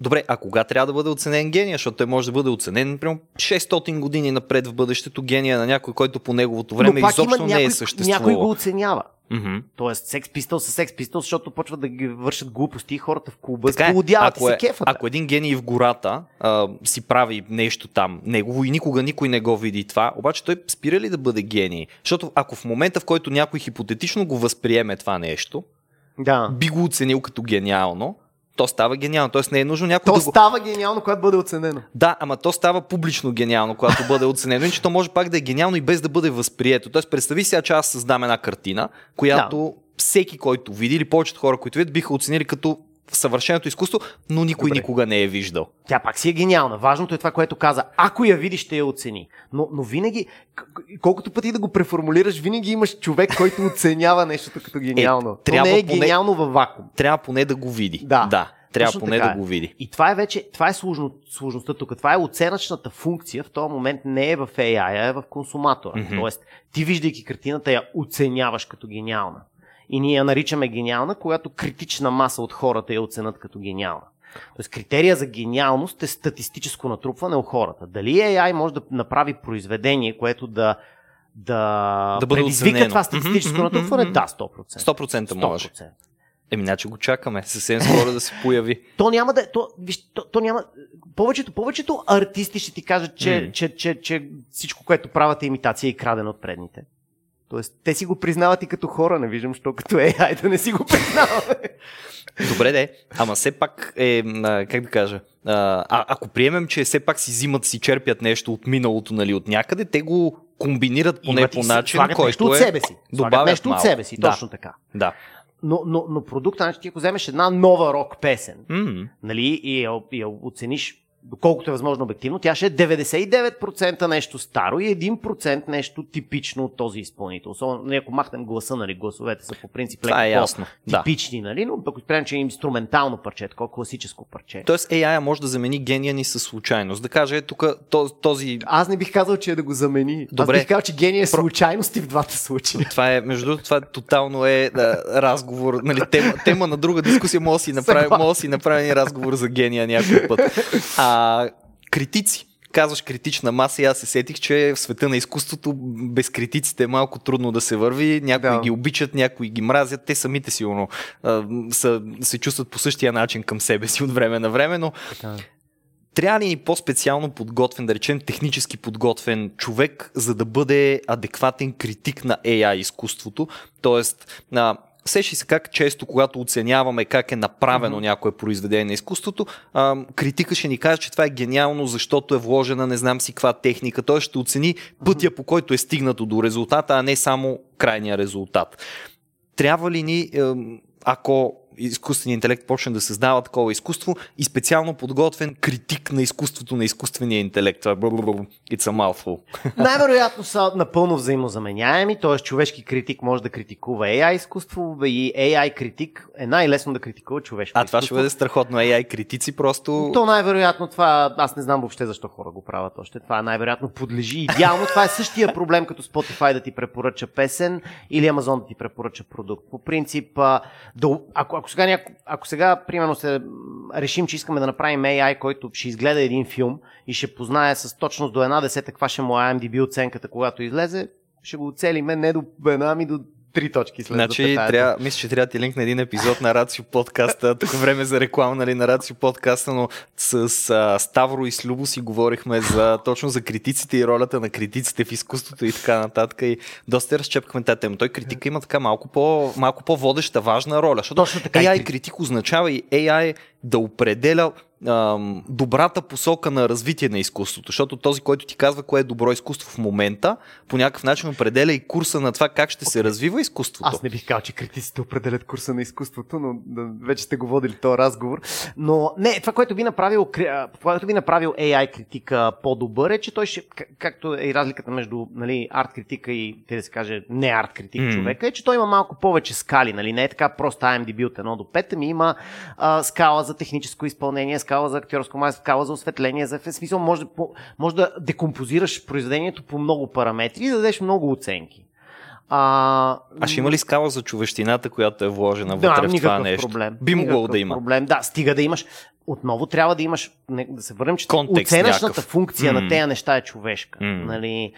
Добре, а кога трябва да бъде оценен гения? Защото той може да бъде оценен примерно 600 години напред в бъдещето, гения на някой, който по неговото време изобщо не е съществувал. Някой го оценява. Mm-hmm. Тоест, Sex Pistols са Sex Pistols, защото почват да ги вършат глупости и хората в клуба сполудяват и се кефат. Ако един гений в гората си прави нещо там негово и никога никой не го види това, обаче той спира ли да бъде гений? Защото ако в момента, в който някой хипотетично го възприеме това нещо, би го оценил като гениално, то става гениално, т.е. не е нужно някой да го... То става гениално, когато бъде оценено. Да, ама то става публично гениално, когато бъде оценено, иначе то може пак да е гениално и без да бъде възприето. Т.е. представи сега, че аз създам една картина, която всеки, който види, или повечето хора, които видят, биха оценили като съвършеното изкуство, но никой никога не е виждал. Тя пак си е гениална. Важното е това, което каза. Ако я видиш, ще я оцени. Но винаги, колкото пъти да го преформулираш, винаги имаш човек, който оценява нещото като гениално. То не е гениално във вакуум. Трябва поне да го види. Да. Трябва поне да го види. И това е вече, това е сложността тук. Това е оценъчната функция. В този момент не е в AI, а е в консуматора. Mm-hmm. Тоест, ти виждайки картината, я оценяваш като гениална. И ние я наричаме гениална, която критична маса от хората я оценят като гениална. Тоест критерия за гениалност е статистическо натрупване у хората. Дали AI може да направи произведение, което да предизвика оценено. Това статистическо натрупване? Да, 100%. 100% може. 100%. Иначе го чакаме съвсем скоро да се появи. То няма. Повечето артисти ще ти кажат, че всичко, което правят е имитация и крадено от предните. Тоест, те си го признават и като хора, не виждам, що като AI да не си го признаваме. Добре, де, ама все пак е, как да кажа, ако приемем, че все пак си взимат, си черпят нещо от миналото, нали, от някъде, те го комбинират поне по начин, който от себе си. Добавят нещо от себе си, точно така. Да. Но продукта, значи ти ако вземеш една нова рок песен, нали, и я оцениш доколкото е възможно обективно, тя ще е 99% нещо старо и 1% нещо типично от този изпълнител. Особено, ако махнем гласа, нали, гласовете са по принцип леко типични, нали, но ако спрям, че е инструментално парче, такова класическо парче. Тоест AI може да замени гения ни със случайност. Да каже, тук този... Аз не бих казал, че е да го замени. Добре. Аз бих казал, че гения е случайност и в двата случая. Това е, между другото, това тотално е разговор, нали, тема на друга дискусия. Може да си направим разговор за гения някой път. Критици. Казваш критична маса и аз се сетих, че в света на изкуството без критиците е малко трудно да се върви. Някои ги обичат, някои ги мразят. Те самите сигурно се чувстват по същия начин към себе си от време на време, но трябва ли ни по-специално подготвен, да речем технически подготвен човек, за да бъде адекватен критик на AI изкуството? Тоест, сещи се как често, когато оценяваме как е направено някое произведение на изкуството, критика ще ни каже, че това е гениално, защото е вложена не знам си каква техника. Той ще оцени пътя, по който е стигнато до резултата, а не само крайния резултат. Трябва ли ни, ако изкуственият интелект почне да създава такова изкуство, и специално подготвен критик на изкуството на изкуствения интелект? It's a mouthful. Най-вероятно са напълно взаимозаменяеми, т.е. човешки критик може да критикува AI изкуство и AI критик е най-лесно да критикува човешко изкуство. Това ще бъде страхотно. AI критици просто... То най-вероятно това... Аз не знам въобще защо хора го правят още. Това най-вероятно подлежи идеално. Това е същия проблем като Spotify да ти препоръча песен или Amazon да ти препоръча продукт. По принцип, ако сега, примерно, се решим, че искаме да направим AI, който ще изгледа един филм и ще познае с точност до 1/10 каква ще му IMDb оценката, когато излезе, ще го оцелиме не до 1, ами до 3 точки след запетаята. Мисля, че трябва ти линк на един епизод на Ratio подкаста. Тук време за реклама, нали, на Ratio подкаста, но с Ставро и Слюбус си говорихме точно за критиците и ролята на критиците в изкуството и така нататък. И доста разчепкахме тази тема. Той критика има така малко по-водеща, важна роля. Точно така. AI критик означава и AI да определя добрата посока на развитие на изкуството, защото този, който ти казва кое е добро изкуство в момента, по някакъв начин определя и курса на това как ще се развива изкуството. Аз не бих казал, че критиците определят курса на изкуството, но вече сте го водили този разговор. Но не, това, което би направил, AI критика по-добър е, че той ще, както е и разликата между, нали, арт критика и, те да се каже, не арт критик човека, е, че той има малко повече скали, нали, не е така просто IMDb от 1 до 5, ами има скала за техническо изпълнение, скала за актьорско майсторство, скала за осветление, за смисъл може да декомпозираш произведението по много параметри и да дадеш много оценки. А ще има ли скала за човещината, която е вложена вътре в това нещо? Проблем. Би могло да има. Проблем. Да, стига да имаш. Отново трябва да имаш, да се върнем, че оценъчната функция на тези неща е човешка. Нали?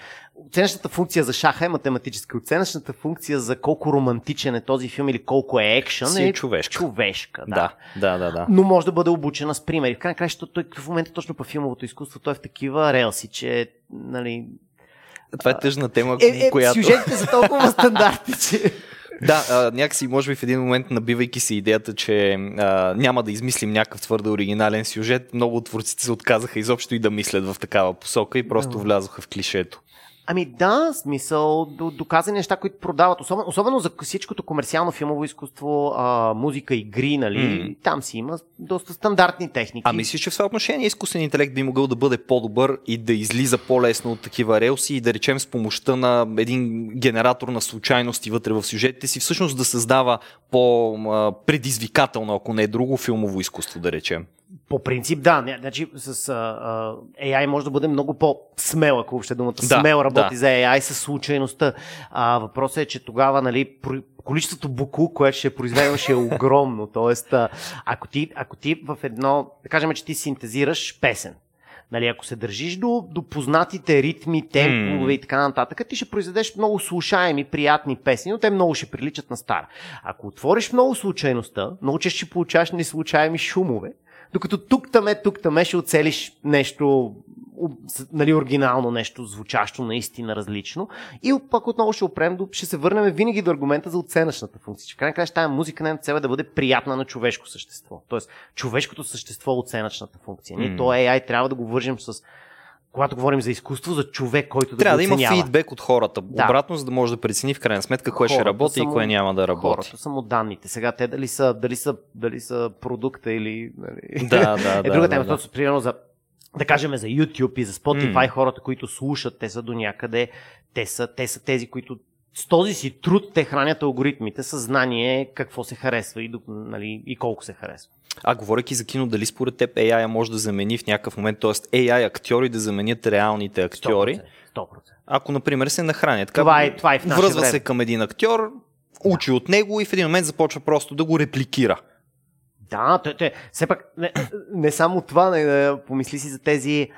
Оценъчната функция за шаха е математическа. Оценъчната функция за колко романтичен е този филм или колко е екшън е човешка. Да. Но може да бъде обучена с примери. В крайна краща, той в момента точно по филмовото изкуство, той е в такива релси, че нали... Това е тъжна тема, която... Сюжетите са толкова стандарти, че... Да, някакси, може би в един момент, набивайки си идеята, че няма да измислим някакъв твърде оригинален сюжет, много творците се отказаха изобщо и да мислят в такава посока и просто влязоха в клишето. Ами да, смисъл, доказани неща, които продават, особено за всичкото комерциално филмово изкуство, музика, игри, нали, там си има доста стандартни техники. А мислиш, че в това отношение изкуствен интелект би могъл да бъде по-добър и да излиза по-лесно от такива релси и да речем с помощта на един генератор на случайности вътре в сюжетите си, всъщност да създава по-предизвикателно, ако не е друго, филмово изкуство, да речем? По принцип, да. Значи, с AI може да бъде много по-смел, ако въобще думата смел работи за AI със случайността. Въпросът е, че тогава, нали, количеството буклук, което ще произведеш, е огромно. Тоест, ако ти в едно, да кажем, че ти синтезираш песен, нали, ако се държиш до познатите ритми, темпове и така нататък, ти ще произведеш много слушаеми, приятни песни, но те много ще приличат на стара. Ако отвориш много случайността, много често ще получаваш неслучайни шумове, докато тук-таме ще оцелиш нещо, нали, оригинално, нещо звучащо, наистина различно. И пак отново ще се върнем винаги до аргумента за оценъчната функция. Че в крайна краща тая музика не на себе да бъде приятна на човешко същество. Тоест, човешкото същество е оценъчната функция. Ние то AI трябва да го вържим с... Когато говорим за изкуство, за човек, който да го оценява. Трябва да има фидбек от хората. Да. Обратно, за да може да прецени в крайна сметка кое ще работи и кое няма да работи. Хората са му данните. Сега те дали са продукта или... Нали... Да. Друга тема, защото примерно за... Да кажем за YouTube и за Spotify, хората, които слушат, те са до някъде. Те са тези, които с този си труд те хранят алгоритмите със знание какво се харесва и, нали, и колко се харесва. А говоряки за кино, дали според теб AI може да замени в някакъв момент, т.е. AI актьори да заменят реалните актьори? 100%. Ако, например, се нахранят. Това е в наше време. Връзва се към един актьор, учи от него и в един момент започва просто да го репликира. Да, все пак не само това, помисли си за тези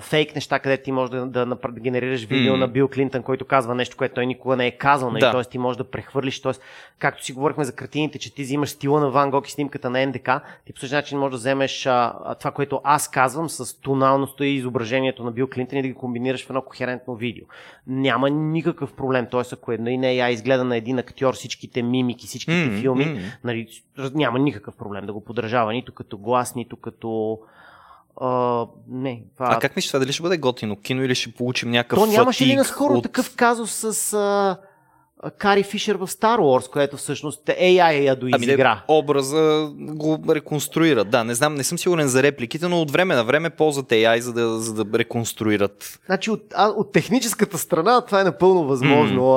фейк неща, къде ти можеш да генерираш видео на Бил Клинтон, който казва нещо, което той никога не е казал, нали? Т.е. ти можеш да прехвърлиш, т.е. както си говорихме за картините, че ти взимаш стила на Ван Гог и снимката на НДК, ти по същия начин можеш да вземеш това, което аз казвам, с тоналността и изображението на Бил Клинтон и да ги комбинираш в едно кохерентно видео. Няма никакъв проблем, т.е. ако едно и не я изгледа на един актьор всичките мимики, всичките филми, нали, няма никакъв проблем да го поддържава нито като глас, нито като... не, това... А как мислиш това? Дали ще бъде готино кино или ще получим някакъв фатик? То нямаше ли наскоро такъв казус с Кари Фишер в Star Wars, което всъщност AI я доизигра? Ами образа го реконструират. Да, не знам, не съм сигурен за репликите, но от време на време ползват AI, за да реконструират. Значи от техническата страна това е напълно възможно.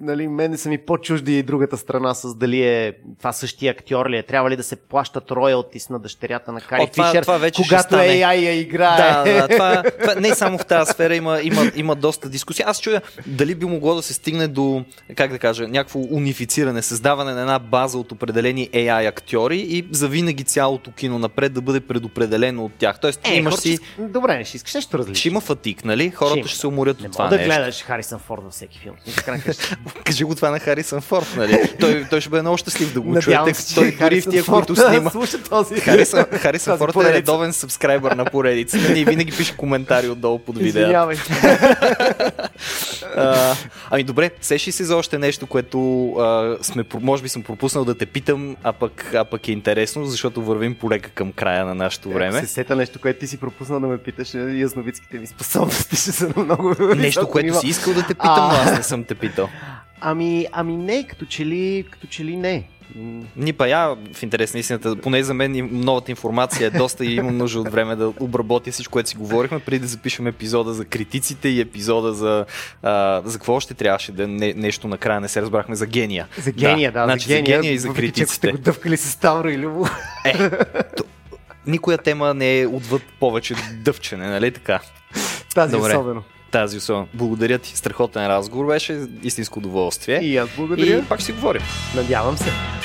Нали, мене са ми по-чужди и другата страна с дали е това същия актьор ли е. Трябва ли да се плащат роялтис на дъщерята на Кари Фишер, когато AI я играе? Да, това не само в тази сфера има доста дискусия. Аз чуя дали би могло да се стигне до, как да кажа, някакво унифициране, създаване на една база от определени AI актьори и завинаги цялото кино напред да бъде предопределено от тях. Тоест, имаш си... Добре, ще искаш нещо различно. Ще има фатик, нали? Хората ще се уморят от това нещо. Не мога да гледаш Харисън Форд във всеки филм. Кажи го това на Харисън Форд, нали? Той ще бъде много щастлив да го чуе. Той дори в тия, които снима. Харисън Форд е редовен субскрайбър на поредицата и винаги пише коментари отдолу под видео. Ами добре, сеши си за още нещо, което може би съм пропуснал да те питам, а пък е интересно, защото вървим полека към края на нашето време. Ако се сета нещо, което ти си пропуснал да ме питаш, ясновидските ми способности ще са много... Нещо, което си искал да те питам, но аз не съм те питал. Ами не, като че ли не. Нипа я, в интерес на истината, поне за мен новата информация е доста и имам нужда от време да обработя всичко, което си говорихме, преди да запишем епизода за критиците и епизода за какво още трябваше да нещо накрая не се разбрахме за гения. За гения, да. Значи, за гения и за критиците. Ако сте го дъвкали с Ставро и Любо. Никоя тема не е отвъд повече дъвчене, нали така? Тази особено. тази особено. Благодаря ти, страхотен разговор беше, истинско удоволствие. И аз благодаря. И пак си говорим. Надявам се.